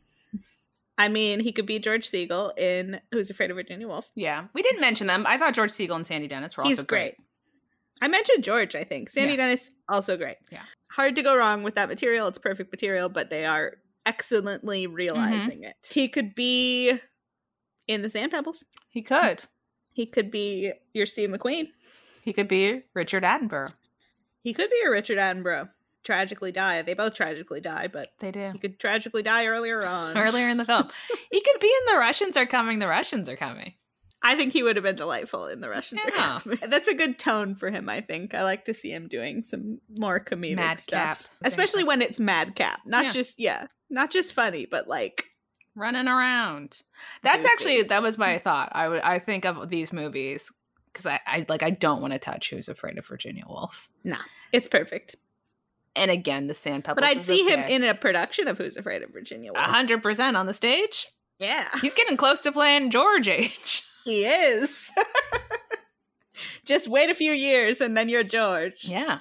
I mean, he could be George Segal in Who's Afraid of Virginia Woolf. Yeah. We didn't mention them. I thought George Segal and Sandy Dennis were also He's great. great. I mentioned George, I think. Sandy yeah. Dennis, also great. Yeah. Hard to go wrong with that material. It's perfect material, but they are excellently realizing mm-hmm. it. He could be in The Sand Pebbles. He could. He could be your Steve McQueen. He could be Richard Attenborough. He could be a Richard Attenborough. Tragically die. They both tragically die, but they do. He could tragically die earlier on. Earlier in the film. He could be in The Russians Are Coming, The Russians Are Coming. I think he would have been delightful in The Russians yeah. Are Coming. That's a good tone for him, I think. I like to see him doing some more comedic madcap stuff. Especially when it's madcap. Not yeah. just, yeah. Not just funny, but like. Running around. That's actually, good. That was my thought. I would. I think of these movies. Because I, I like I don't want to touch Who's Afraid of Virginia Woolf. Nah, it's perfect. And again, The Sand Pebbles. But I'd see okay. him in a production of Who's Afraid of Virginia Woolf. A hundred percent on the stage. Yeah, he's getting close to playing George age. He is. Just wait a few years and then you're George. Yeah,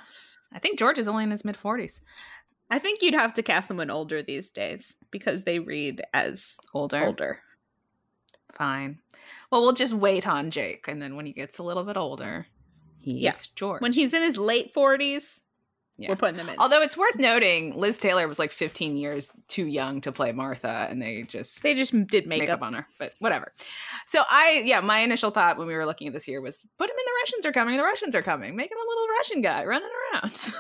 I think George is only in his mid forties. I think you'd have to cast someone older these days because they read as older. Older. Fine. Well, we'll just wait on Jake, and then when he gets a little bit older, he's yeah. George. When he's in his late forties, yeah. we're putting him in. Although it's worth noting, Liz Taylor was like fifteen years too young to play Martha, and they just they just did makeup, makeup on her. But whatever. So I, yeah, my initial thought when we were looking at this year was put him in The Russians Are Coming. The Russians Are Coming. Make him a little Russian guy running around.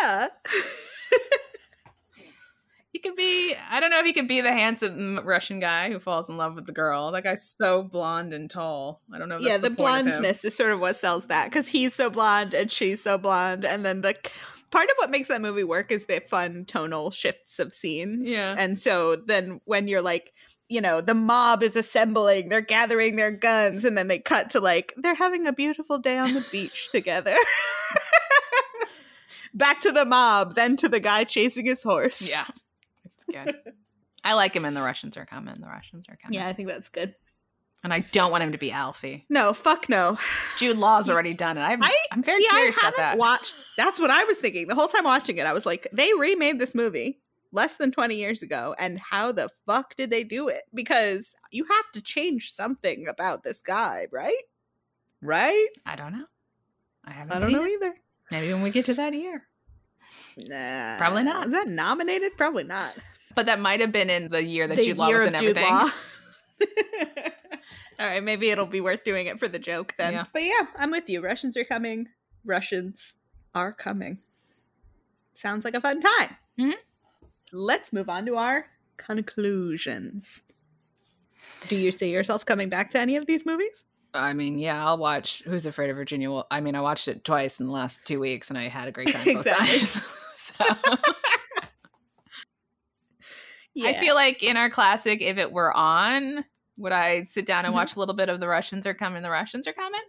Yeah. He could be, I don't know if he could be the handsome Russian guy who falls in love with the girl. That guy's so blonde and tall. I don't know if that's yeah, the, the blondness is sort of what sells that because he's so blonde and she's so blonde. And then the part of what makes that movie work is the fun tonal shifts of scenes. Yeah. And so then when you're like, you know, the mob is assembling, they're gathering their guns, and then they cut to like, they're having a beautiful day on the beach together. Back to the mob, then to the guy chasing his horse. Yeah. Good. I like him in The Russians Are Coming. The Russians Are Coming. Yeah, I think that's good. And I don't want him to be Alfie. No, fuck no. Jude Law's already done it. I'm, I, I'm very yeah, curious I haven't about that. Watched, that's what I was thinking. The whole time watching it, I was like, they remade this movie less than twenty years ago. And how the fuck did they do it? Because you have to change something about this guy, right? Right? I don't know. I haven't I don't seen know it. Either. Maybe when we get to that year. Nah. Probably not. Is that nominated? Probably not. But that might have been in the year that the Jude Law was in everything. Law. All right, maybe it'll be worth doing it for the joke then. Yeah. But yeah, I'm with you. Russians are coming. Russians are coming. Sounds like a fun time. Mm-hmm. Let's move on to our conclusions. Do you see yourself coming back to any of these movies? I mean, yeah, I'll watch Who's Afraid of Virginia Woolf. I mean, I watched it twice in the last two weeks, and I had a great time both exactly. times. So... Yeah. I feel like in our classic, if it were on, would I sit down and watch mm-hmm. a little bit of The Russians Are Coming, The Russians Are Coming?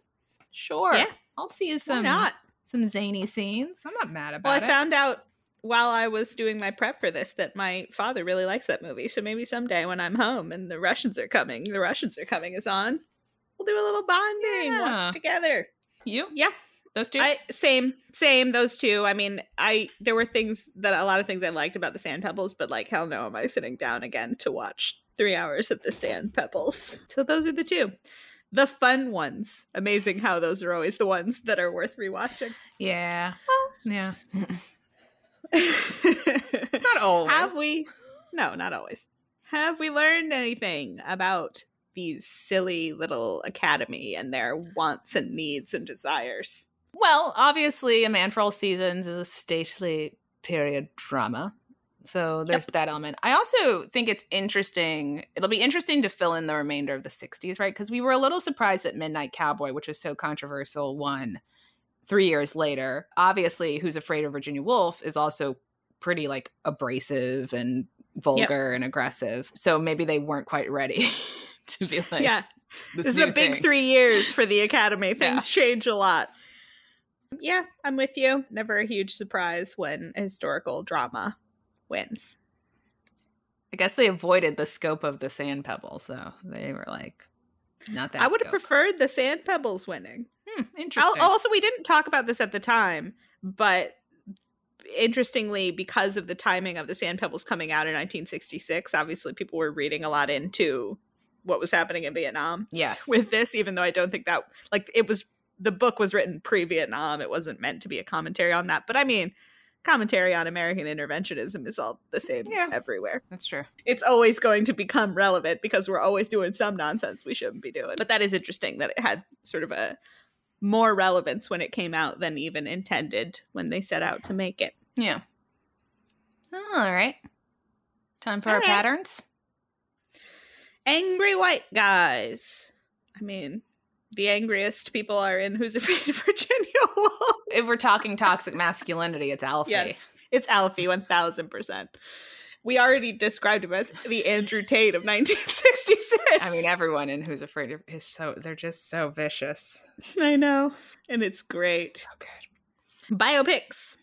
Sure. Yeah. I'll see some not? some zany scenes. I'm not mad about it. Well, I it. found out while I was doing my prep for this that my father really likes that movie. So maybe someday when I'm home and The Russians Are Coming, The Russians Are Coming is on, we'll do a little bonding, yeah. watch it together. You? Yeah. Those two? I, same, same. Those two. I mean, I there were things that a lot of things I liked about The Sand Pebbles, but like, hell no, am I sitting down again to watch three hours of The Sand Pebbles? So those are the two. the fun ones. Amazing how those are always the ones that are worth rewatching. Yeah. Well, yeah. Not always. Have we? No, not always. Have we learned anything about these silly little Academy and their wants and needs and desires? Well, obviously, A Man for All Seasons is a stately period drama. So there's yep. that element. I also think it's interesting. It'll be interesting to fill in the remainder of the sixties, right? Because we were a little surprised that Midnight Cowboy, which was so controversial, won three years later. Obviously, Who's Afraid of Virginia Woolf is also pretty like abrasive and vulgar yep. and aggressive. So maybe they weren't quite ready to be like, yeah, this, this is a big thing. Three years for the Academy. Things yeah. change a lot. Yeah, I'm with you. Never a huge surprise when a historical drama wins. I guess they avoided the scope of The Sand Pebbles, though. They were like, not that I would scope. have preferred The Sand Pebbles winning. Hmm, interesting. I'll, also, we didn't talk about this at the time, but interestingly, because of the timing of The Sand Pebbles coming out in nineteen sixty-six, obviously people were reading a lot into what was happening in Vietnam. Yes. With this, even though I don't think that, like, it was, the book was written pre-Vietnam. It wasn't meant to be a commentary on that. But I mean, commentary on American interventionism is all the same yeah, everywhere. That's true. It's always going to become relevant because we're always doing some nonsense we shouldn't be doing. But that is interesting that it had sort of a more relevance when it came out than even intended when they set out to make it. Yeah. All right. Time for all our right. patterns. Angry white guys. I mean, the angriest people are in Who's Afraid of Virginia Woolf? If we're talking toxic masculinity, it's Alfie. Yes, it's Alfie, one thousand percent. We already described him as the Andrew Tate of nineteen sixty-six. I mean, everyone in Who's Afraid of is so, they're just so vicious. I know. And it's great. So good. Biopics.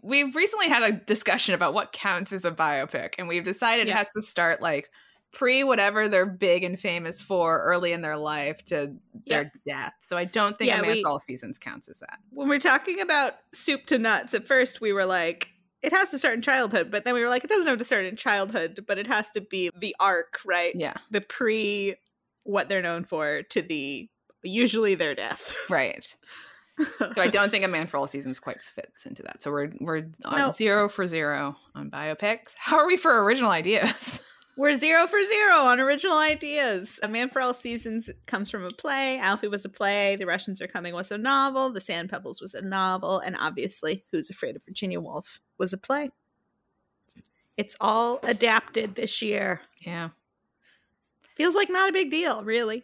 We've recently had a discussion about what counts as a biopic, and we've decided yeah. it has to start like pre whatever they're big and famous for early in their life to their yeah. death. So I don't think yeah, A Man we, for All Seasons counts as that. When we're talking about soup to nuts, at first we were like, it has to start in childhood, but then we were like, it doesn't have to start in childhood, but it has to be the arc, right? Yeah. The pre what they're known for to the usually their death. Right. So I don't think A Man for All Seasons quite fits into that. So we're we're on no. zero for zero on biopics. How are we for original ideas? We're zero for zero on original ideas. A Man for All Seasons comes from a play. Alfie was a play. The Russians Are Coming was a novel. The Sand Pebbles was a novel. And obviously, Who's Afraid of Virginia Woolf was a play. It's all adapted this year. Yeah. Feels like not a big deal, really.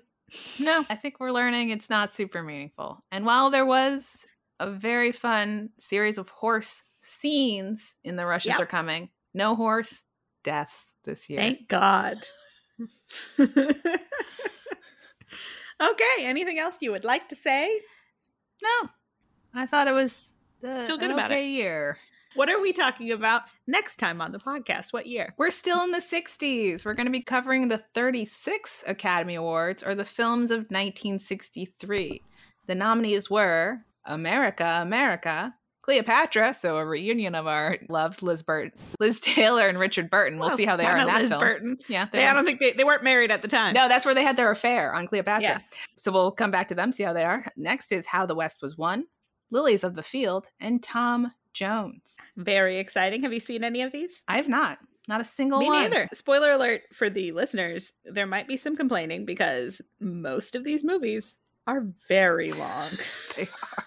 No, I think we're learning it's not super meaningful. And while there was a very fun series of horse scenes in The Russians yep. Are Coming, no horse deaths this year. Thank God. Okay. Anything else you would like to say? No. I thought it was uh, Feel good an about okay it. year. What are we talking about next time on the podcast? What year? We're still in the sixties. We're going to be covering the thirty-sixth Academy Awards, or the films of nineteen sixty-three. The nominees were America, America, Cleopatra, so a reunion of our loves, Liz Burt, Liz Taylor, and Richard Burton. We'll oh, see how they are in that Liz film. Burton. Yeah, they, they, I don't think they, they weren't married at the time. No, that's where they had their affair on Cleopatra. Yeah. So we'll come back to them, see how they are. Next is How the West Was Won, Lilies of the Field, and Tom Jones. Very exciting. Have you seen any of these? I have not. Not a single Me one. Me neither. Spoiler alert for the listeners: there might be some complaining because most of these movies are very long. They are.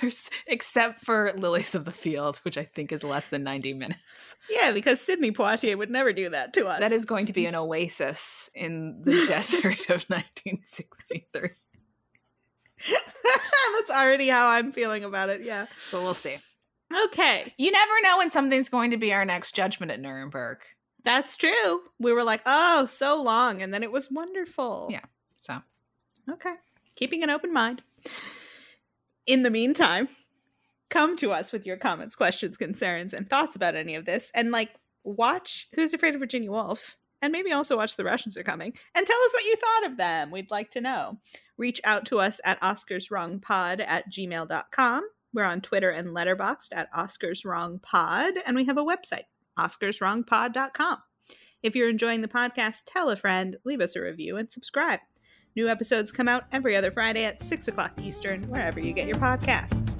There's, except for Lilies of the Field, which I think is less than ninety minutes. Yeah, because Sidney Poitier would never do that to us. That is going to be an oasis in the desert of nineteen sixty-three. That's already how I'm feeling about it, yeah. But we'll see. Okay. You never know when something's going to be our next judgment at Nuremberg. That's true. We were like, oh, so long, and then it was wonderful. Yeah, so. Okay. Keeping an open mind. In the meantime, come to us with your comments, questions, concerns, and thoughts about any of this. And, like, watch Who's Afraid of Virginia Woolf? And maybe also watch The Russians Are Coming. And tell us what you thought of them. We'd like to know. Reach out to us at oscarswrongpod at gmail dot com. We're on Twitter and Letterboxd at oscarswrongpod. And we have a website, oscarswrongpod dot com. If you're enjoying the podcast, tell a friend, leave us a review, and subscribe. New episodes come out every other Friday at six o'clock Eastern, wherever you get your podcasts.